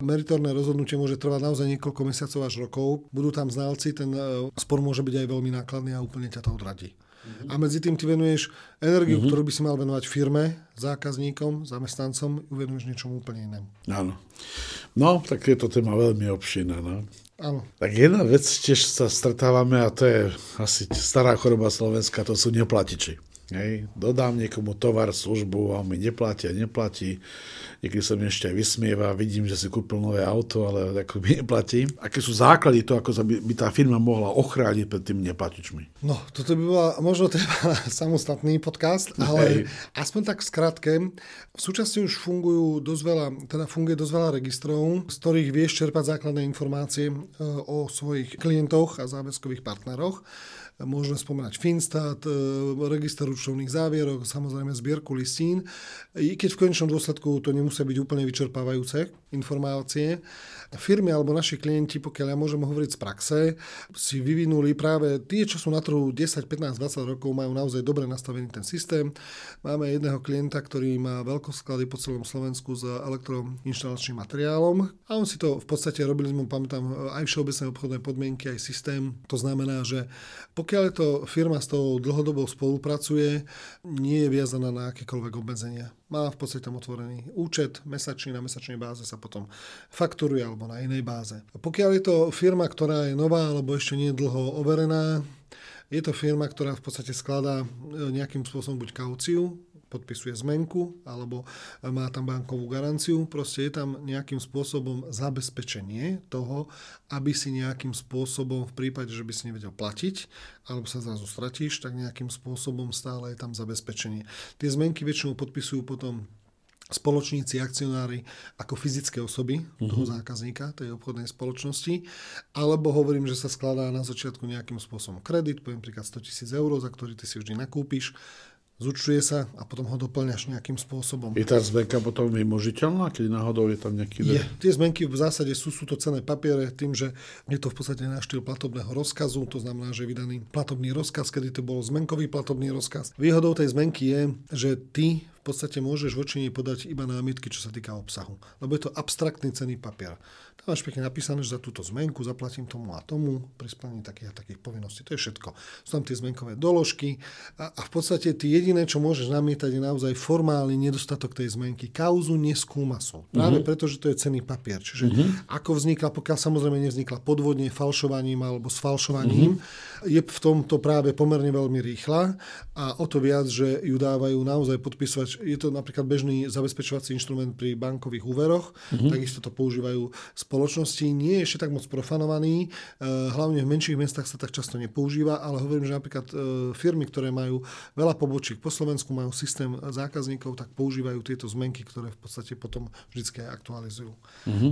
meritorné rozhodnutie môže trvať naozaj niekoľko mesiacov až rokov. Budú tam znalci, ten spor môže byť aj veľmi nákladný a úplne ťa to odradí. A medzi tým ty venuješ energiu, ktorú by si mal venovať firme, zákazníkom, zamestnancom, venuješ niečomu úplne inému. Áno. No, tak je to téma veľmi obširná, no. Áno. Tak jedna vec, tiež sa stretávame, a to je asi stará choroba Slovenska, to sú neplatiči. Hej. Dodám niekomu tovar, službu a on mi neplatí. Niekedy sa mi ešte aj vysmieva, vidím, že si kúpil nové auto, ale ako mi neplatí. Aké sú základy to, ako by tá firma mohla ochrániť pred tým neplatičmi? No, toto by bola možno treba samostatný podcast, ale aspoň tak v skratke. V súčasnosti už funguje dosť veľa registrov, z ktorých vieš čerpať základné informácie o svojich klientoch a záväzkových partneroch. Môžeme spomínať Finstat, register účtovných závierok, samozrejme zbierku listín. I keď v konečnom dôsledku to nemusí byť úplne vyčerpávajúce, informácie. Firmy alebo naši klienti, pokiaľ ja môžem hovoriť z praxe, si vyvinuli práve tie, čo sú na trhu 10, 15, 20 rokov, majú naozaj dobre nastavený ten systém. Máme jedného klienta, ktorý má veľkosklady po celom Slovensku s elektroinštalačným materiálom a on si to v podstate robil, pamätám, aj všeobecné obchodné podmienky, aj systém. To znamená, že pokiaľ to firma s tou dlhodobou spolupracuje, nie je viazaná na akékoľvek obmedzenia. Má v podstate tam otvorený účet mesačný, na mesačnej báze sa potom fakturuje alebo na inej báze. Pokiaľ je to firma, ktorá je nová alebo ešte nie dlho overená, je to firma, ktorá v podstate skladá nejakým spôsobom buď kauciu, podpisuje zmenku, alebo má tam bankovú garanciu. Proste je tam nejakým spôsobom zabezpečenie toho, aby si nejakým spôsobom, v prípade, že by si nevedel platiť, alebo sa zrazu stratíš, tak nejakým spôsobom stále je tam zabezpečenie. Tie zmenky väčšinou podpisujú potom spoločníci, akcionári ako fyzické osoby toho zákazníka tej obchodnej spoločnosti, alebo hovorím, že sa skladá na začiatku nejakým spôsobom kredit, poviem príklad 100 000 eur, za ktorý ty si vždy nakúpiš, zúčtuje sa a potom ho doplňaš nejakým spôsobom. Je tá zmenka potom vymožiteľná, keď náhodou je tam nejaký... Tie zmenky v zásade sú to cenné papiere tým, že je to v podstate na štýl platobného rozkazu, to znamená, že je vydaný platobný rozkaz, kedy to bol zmenkový platobný rozkaz. Výhodou tej zmenky je, že ty v podstate môžeš voči nej podať iba námietky, čo sa týka obsahu, lebo je to abstraktný cenný papier. Tam máš pekne napísané, že za túto zmenku zaplatím tomu a tomu pri splnení takých a takých povinností. To je všetko. Sú tam tie zmenkové doložky a v podstate ty jediné, čo môžeš namietať, je naozaj formálny nedostatok tej zmenky. Kauzu neskúma súd. Práve preto, že to je cenný papier. Čiže ako vznikla, pokiaľ samozrejme nevznikla podvodne, falšovaním alebo sfalšovaním, je v tomto práve pomerne veľmi rýchla a o to viac, že ju dávajú naozaj podpisovať. Je to napríklad bežný zabezpečovací inštrument pri bankových úveroch, takisto to používajú spoločnosti, nie je ešte tak moc profanovaný, hlavne v menších mestách sa tak často nepoužíva, ale hovorím, že napríklad firmy, ktoré majú veľa pobočiek po Slovensku, majú systém zákazníkov, tak používajú tieto zmenky, ktoré v podstate potom vždycky aj aktualizujú.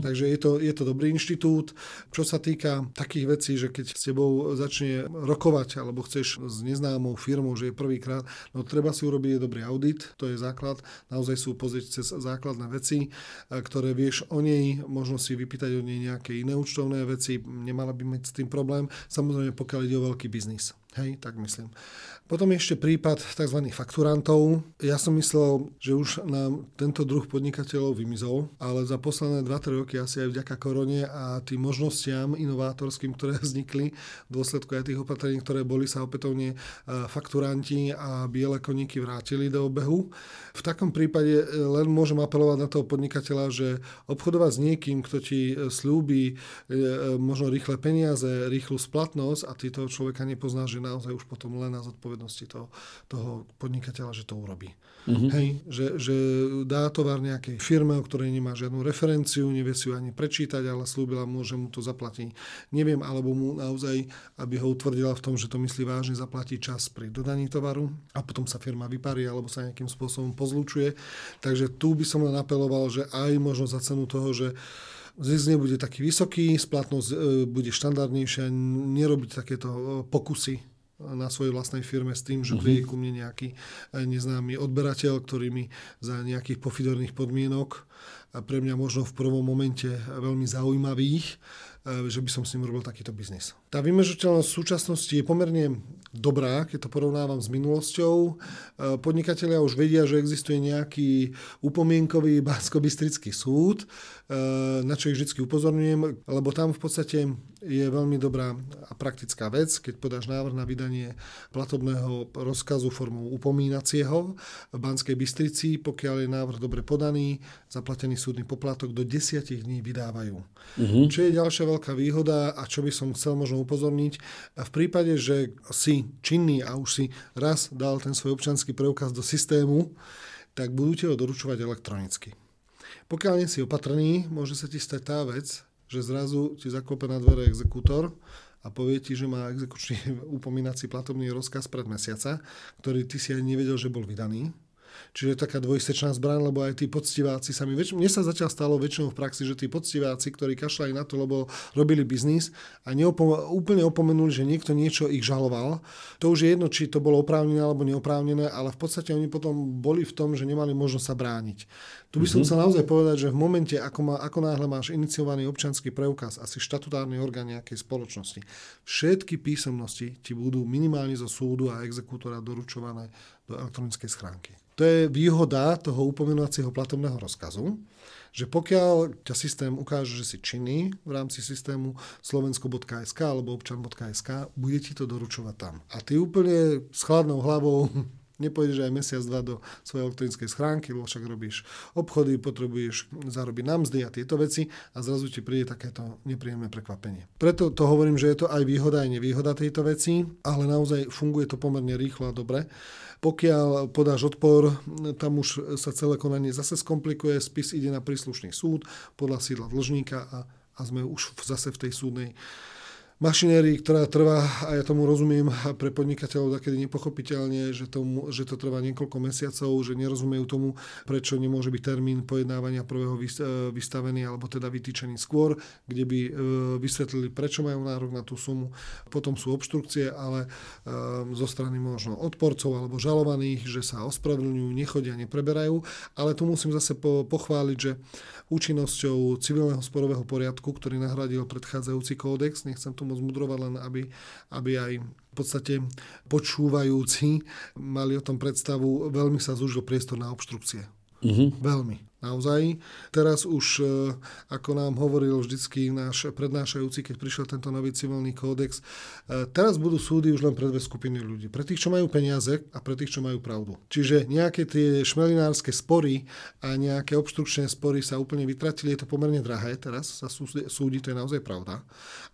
Takže je to dobrý inštitút. Čo sa týka takých vecí, že keď s tebou začne rokovať, alebo chceš s neznámou firmou, že je prvýkrát, no treba si urobiť dobrý audit, to je základ, naozaj sú pozrieť cez základné veci, ktoré vieš o nej, možno si vypýtať od nej nejaké iné účtovné veci, nemala by mať s tým problém, samozrejme pokiaľ ide o veľký biznis. Hej, tak myslím. Potom ešte prípad tzv. Fakturantov. Ja som myslel, že už nám tento druh podnikateľov vymizol, ale za posledné 2-3 roky asi aj vďaka korone a tým možnostiam inovátorským, ktoré vznikli v dôsledku aj tých opatrení, ktoré boli, sa opätovne fakturanti a biele koníky vrátili do obehu. V takom prípade len môžem apelovať na toho podnikateľa, že obchodovať s niekým, kto ti slúbi možno rýchle peniaze, rýchlu splatnosť a ty toho človeka nepoznáš, naozaj už potom len na zodpovednosti toho podnikateľa, že to urobí. Hej, že dá tovar nejakej firme, o ktorej nemá žiadnu referenciu, nevie si ju ani prečítať, ale slúbila mu, že mu to zaplatí. Neviem, alebo mu naozaj, aby ho utvrdila v tom, že to myslí vážne, zaplatí čas pri dodaní tovaru a potom sa firma vyparí alebo sa nejakým spôsobom pozlučuje. Takže tu by som len apeloval, že aj možno za cenu toho, že zisk nebude taký vysoký, splatnosť bude štandardnejšia, nerobiť takéto pokusy na svojej vlastnej firme s tým, že príde ku mne nejaký neznámy odberateľ, ktorý mi za nejakých pofidorných podmienok a pre mňa možno v prvom momente veľmi zaujímavých, že by som s ním robil takýto biznis. Tá vymežiteľnosť v súčasnosti je pomerne dobrá, keď to porovnávam s minulosťou. Podnikatelia už vedia, že existuje nejaký upomienkový Banskobystrický súd, na čo ich vždy upozorňujem, lebo tam v podstate je veľmi dobrá a praktická vec, keď podáš návrh na vydanie platobného rozkazu formou upomínacieho v Banskej Bystrici, pokiaľ je návrh dobre podaný, zaplatený súdny poplatok do 10 dní vydávajú. Čo je ďalšia veľká výhoda a čo by som chcel možno upozorniť, v prípade, že si činný a už si raz dal ten svoj občiansky preukaz do systému, tak budú ti ho doručovať elektronicky. Pokiaľ nie si opatrný, môže sa ti stať tá vec, že zrazu ti zaklope na dvere exekútor a povie ti, že má exekučný upomínací platobný rozkaz pred mesiaca, ktorý ty si aj nevedel, že bol vydaný. Čiže je taká dvojsečná zbraň, lebo aj tí poctiváci sami. Mne sa zatiaľ stalo väčšinou v praxi, že tí poctiváci, ktorí kašľali na to, lebo robili biznis a úplne opomenuli, že niekto niečo ich žaloval. To už je jedno, či to bolo oprávnené alebo neoprávnené, ale v podstate oni potom boli v tom, že nemali možnosť sa brániť. Tu by som chcel naozaj povedať, že v momente, ako náhle máš iniciovaný občiansky preukaz, asi štatutárny orgán nejakej spoločnosti, všetky písomnosti ti budú minimálne zo súdu a exekútora doručované do elektronickej schránky. To je výhoda toho upomenovacieho platobného rozkazu, že pokiaľ ťa systém ukáže, že si činný v rámci systému slovensko.sk alebo občan.sk, bude ti to doručovať tam. A ty úplne s chladnou hlavou nepôjdeš aj mesiac, dva do svojej elektronickej schránky, lebo však robíš obchody, potrebuješ zarobiť na mzdy a tieto veci a zrazu ti príde takéto nepríjemné prekvapenie. Preto to hovorím, že je to aj výhoda, aj nevýhoda tejto veci, ale naozaj funguje to pomerne rýchlo a dobre. Pokiaľ podáš odpor, tam už sa celé konanie zase skomplikuje, spis ide na príslušný súd podľa sídla dlžníka a sme už zase v tej súdnej mašinérii, ktorá trvá, a ja tomu rozumiem, pre podnikateľov takedy nepochopiteľne, že to trvá niekoľko mesiacov, že nerozumejú tomu, prečo nemôže byť termín pojednávania prvého vystavený alebo teda vytýčený skôr, kde by vysvetlili, prečo majú nárok na tú sumu. Potom sú obštrukcie, ale zo strany možno odporcov alebo žalovaných, že sa ospravedlňujú, nechodia, nepreberajú. Ale tu musím zase pochváliť, že účinnosťou civilného sporového poriadku, ktorý nahradil predchádzajúci kódex, nechcem tomu zmudrovať, len aby aj v podstate počúvajúci mali o tom predstavu, veľmi sa zúžil priestor na obštrukcie. Veľmi. Naozaj. Teraz už, ako nám hovoril vždycky náš prednášajúci, keď prišiel tento nový civilný kódex, teraz budú súdy už len pre dve skupiny ľudí. Pre tých, čo majú peniaze a pre tých, čo majú pravdu. Čiže nejaké tie šmelinárske spory a nejaké obštrukčné spory sa úplne vytratili. Je to pomerne drahé teraz. Sa súdi, to je naozaj pravda.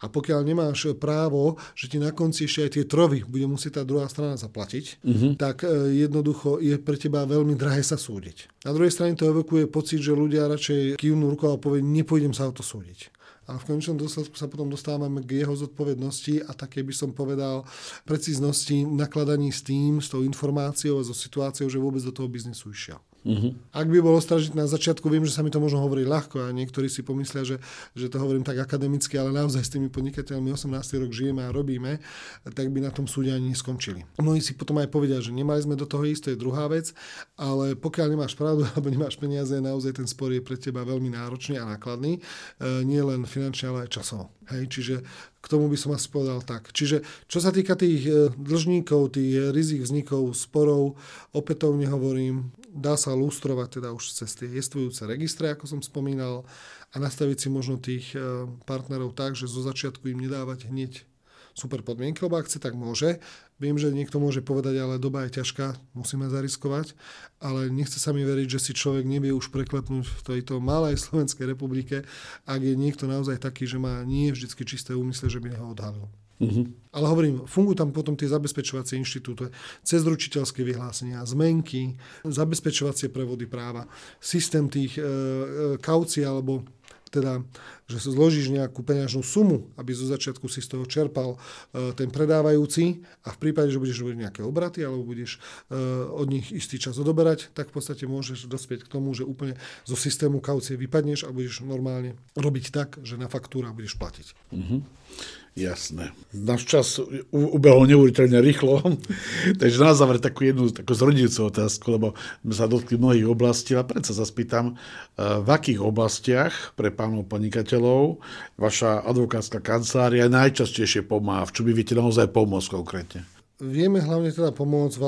A pokiaľ nemáš právo, že ti na konci ešte aj tie trovy bude musieť tá druhá strana zaplatiť, tak jednoducho je pre teba veľmi drahé sa súdiť. Na druhej strane to evokuje pocit, že ľudia radšej kývnú rukou a povedia, nepôjdem sa o to súdiť. A v konečnom dôsledku sa potom dostávame k jeho zodpovednosti a také by som povedal precíznosti nakladaní s tým, s tou informáciou a so situáciou, že vôbec do toho biznisu išiel. Ak by bol ostražitý na začiatku, viem, že sa mi to možno hovorí ľahko a niektorí si pomyslia, že to hovorím tak akademicky, ale naozaj s tými podnikateľmi 18. rok žijeme a robíme, tak by na tom súde ani neskončili. Mnohí si potom aj povedia, že nemali sme do toho ísť, to je druhá vec, ale pokiaľ nemáš pravdu alebo nemáš peniaze, naozaj ten spor je pre teba veľmi náročný a nákladný, nie len finančne, ale aj časovo. Hej, čiže k tomu by som asi povedal tak. Čiže čo sa týka tých dlžníkov, tých rizik vznikov, sporov, opätovne hovorím, dá sa lustrovať teda už cez tie existujúce registre, ako som spomínal, a nastaviť si možno tých partnerov tak, že zo začiatku im nedávať hneď super podmienky, lebo ak chce, tak môže. Viem, že niekto môže povedať, ale doba je ťažká, musíme zariskovať, ale nechce sa mi veriť, že si človek nevie už preklepnúť v tejto malej Slovenskej republike, ak je niekto naozaj taký, že má nie vždycky čisté úmysle, že by ho odhalil. Ale hovorím, fungujú tam potom tie zabezpečovacie inštitúty, cez ručiteľské vyhlásenia, zmenky, zabezpečovacie prevody práva, systém tých kaucií alebo teda, že si zložíš nejakú peňažnú sumu, aby zo začiatku si z toho čerpal ten predávajúci a v prípade, že budeš robiť nejaké obraty alebo budeš od nich istý čas odoberať, tak v podstate môžeš dospieť k tomu, že úplne zo systému kaucie vypadneš a budeš normálne robiť tak, že na faktúrach budeš platiť. Jasné. Náš čas ubehol neuveriteľne rýchlo, takže na záver takú jednu takú zrodujúcu otázku, lebo sme sa dotkli mnohých oblastí, a predsa sa spýtam, v akých oblastiach pre pánov podnikateľov vaša advokátska kancelária najčastejšie pomáha, v čo by viete naozaj pomôcť konkrétne? Vieme hlavne teda pomôcť v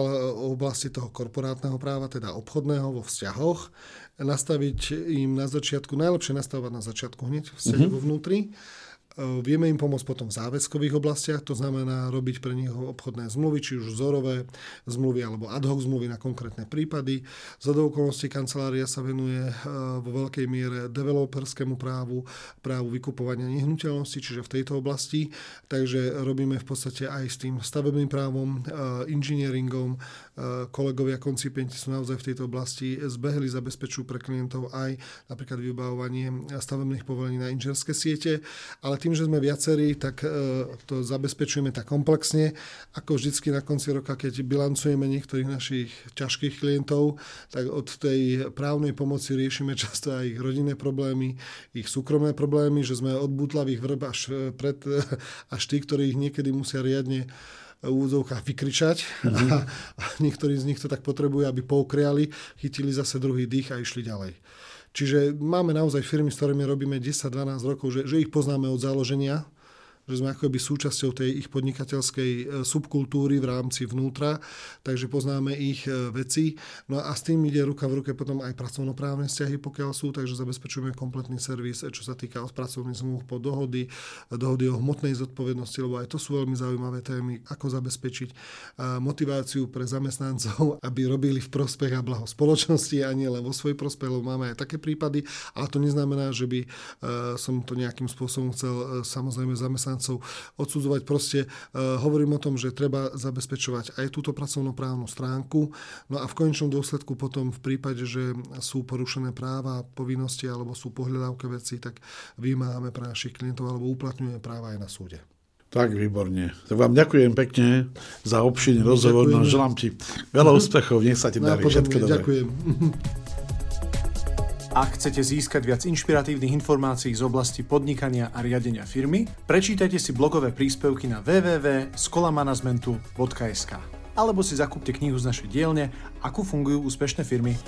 oblasti toho korporátneho práva, teda obchodného vo vzťahoch, nastaviť im na začiatku, najlepšie nastavovať na začiatku hneď vzťahy vo vnútri. Vieme im pomôcť potom v záväzkových oblastiach, to znamená robiť pre nich obchodné zmluvy, či už vzorové zmluvy alebo ad hoc zmluvy na konkrétne prípady. Za okolností kancelária sa venuje vo veľkej miere developerskému právu, právu vykupovania nehnuteľností, čiže v tejto oblasti. Takže robíme v podstate aj s tým stavebným právom, inžinieringom. Kolegovia koncipienti sú naozaj v tejto oblasti zbehli, zabezpečujú pre klientov aj napríklad vybavovanie stavebných povolení na inžinierské siete, ale tým tým, že sme viacerí, tak to zabezpečujeme tak komplexne, ako vždycky na konci roka, keď bilancujeme niektorých našich ťažkých klientov, tak od tej právnej pomoci riešime často aj ich rodinné problémy, ich súkromné problémy, že sme od bútlavých vrb až tí, ktorí ich niekedy musia riadne v úzovkách vykričať a niektorí z nich to tak potrebujú, aby poukriali, chytili zase druhý dých a išli ďalej. Čiže máme naozaj firmy, s ktorými robíme 10-12 rokov, že ich poznáme od založenia, že sme akoby súčasťou tej ich podnikateľskej subkultúry v rámci vnútra, takže poznáme ich veci. No a s tým ide ruka v ruke potom aj pracovnoprávne vzťahy, pokiaľ sú, takže zabezpečujeme kompletný servis, čo sa týka od pracovných zmluv po dohody o hmotnej zodpovednosti, lebo aj to sú veľmi zaujímavé témy, ako zabezpečiť motiváciu pre zamestnancov, aby robili v prospech a blaho spoločnosti a nie len vo svoj prospech, lebo máme aj také prípady, ale to neznamená, že by som to nejakým spôsobom chcel samozrejme zamestnancov odsudzovať. Proste hovorím o tom, že treba zabezpečovať aj túto pracovnoprávnu stránku. No a v konečnom dôsledku potom v prípade, že sú porušené práva, povinnosti alebo sú pohľadávke veci, tak vymáhame pre našich klientov alebo uplatňujeme práva aj na súde. Tak, výborne. Tak vám ďakujem pekne za obširný rozhovor. No, želám ti veľa úspechov. Nech sa ti darí. Všetko dobré. Ďakujem. Ak chcete získať viac inšpiratívnych informácií z oblasti podnikania a riadenia firmy, prečítajte si blogové príspevky na www.skolamanagementu.sk alebo si zakúpte knihu z našej dielne Ako fungujú úspešné firmy.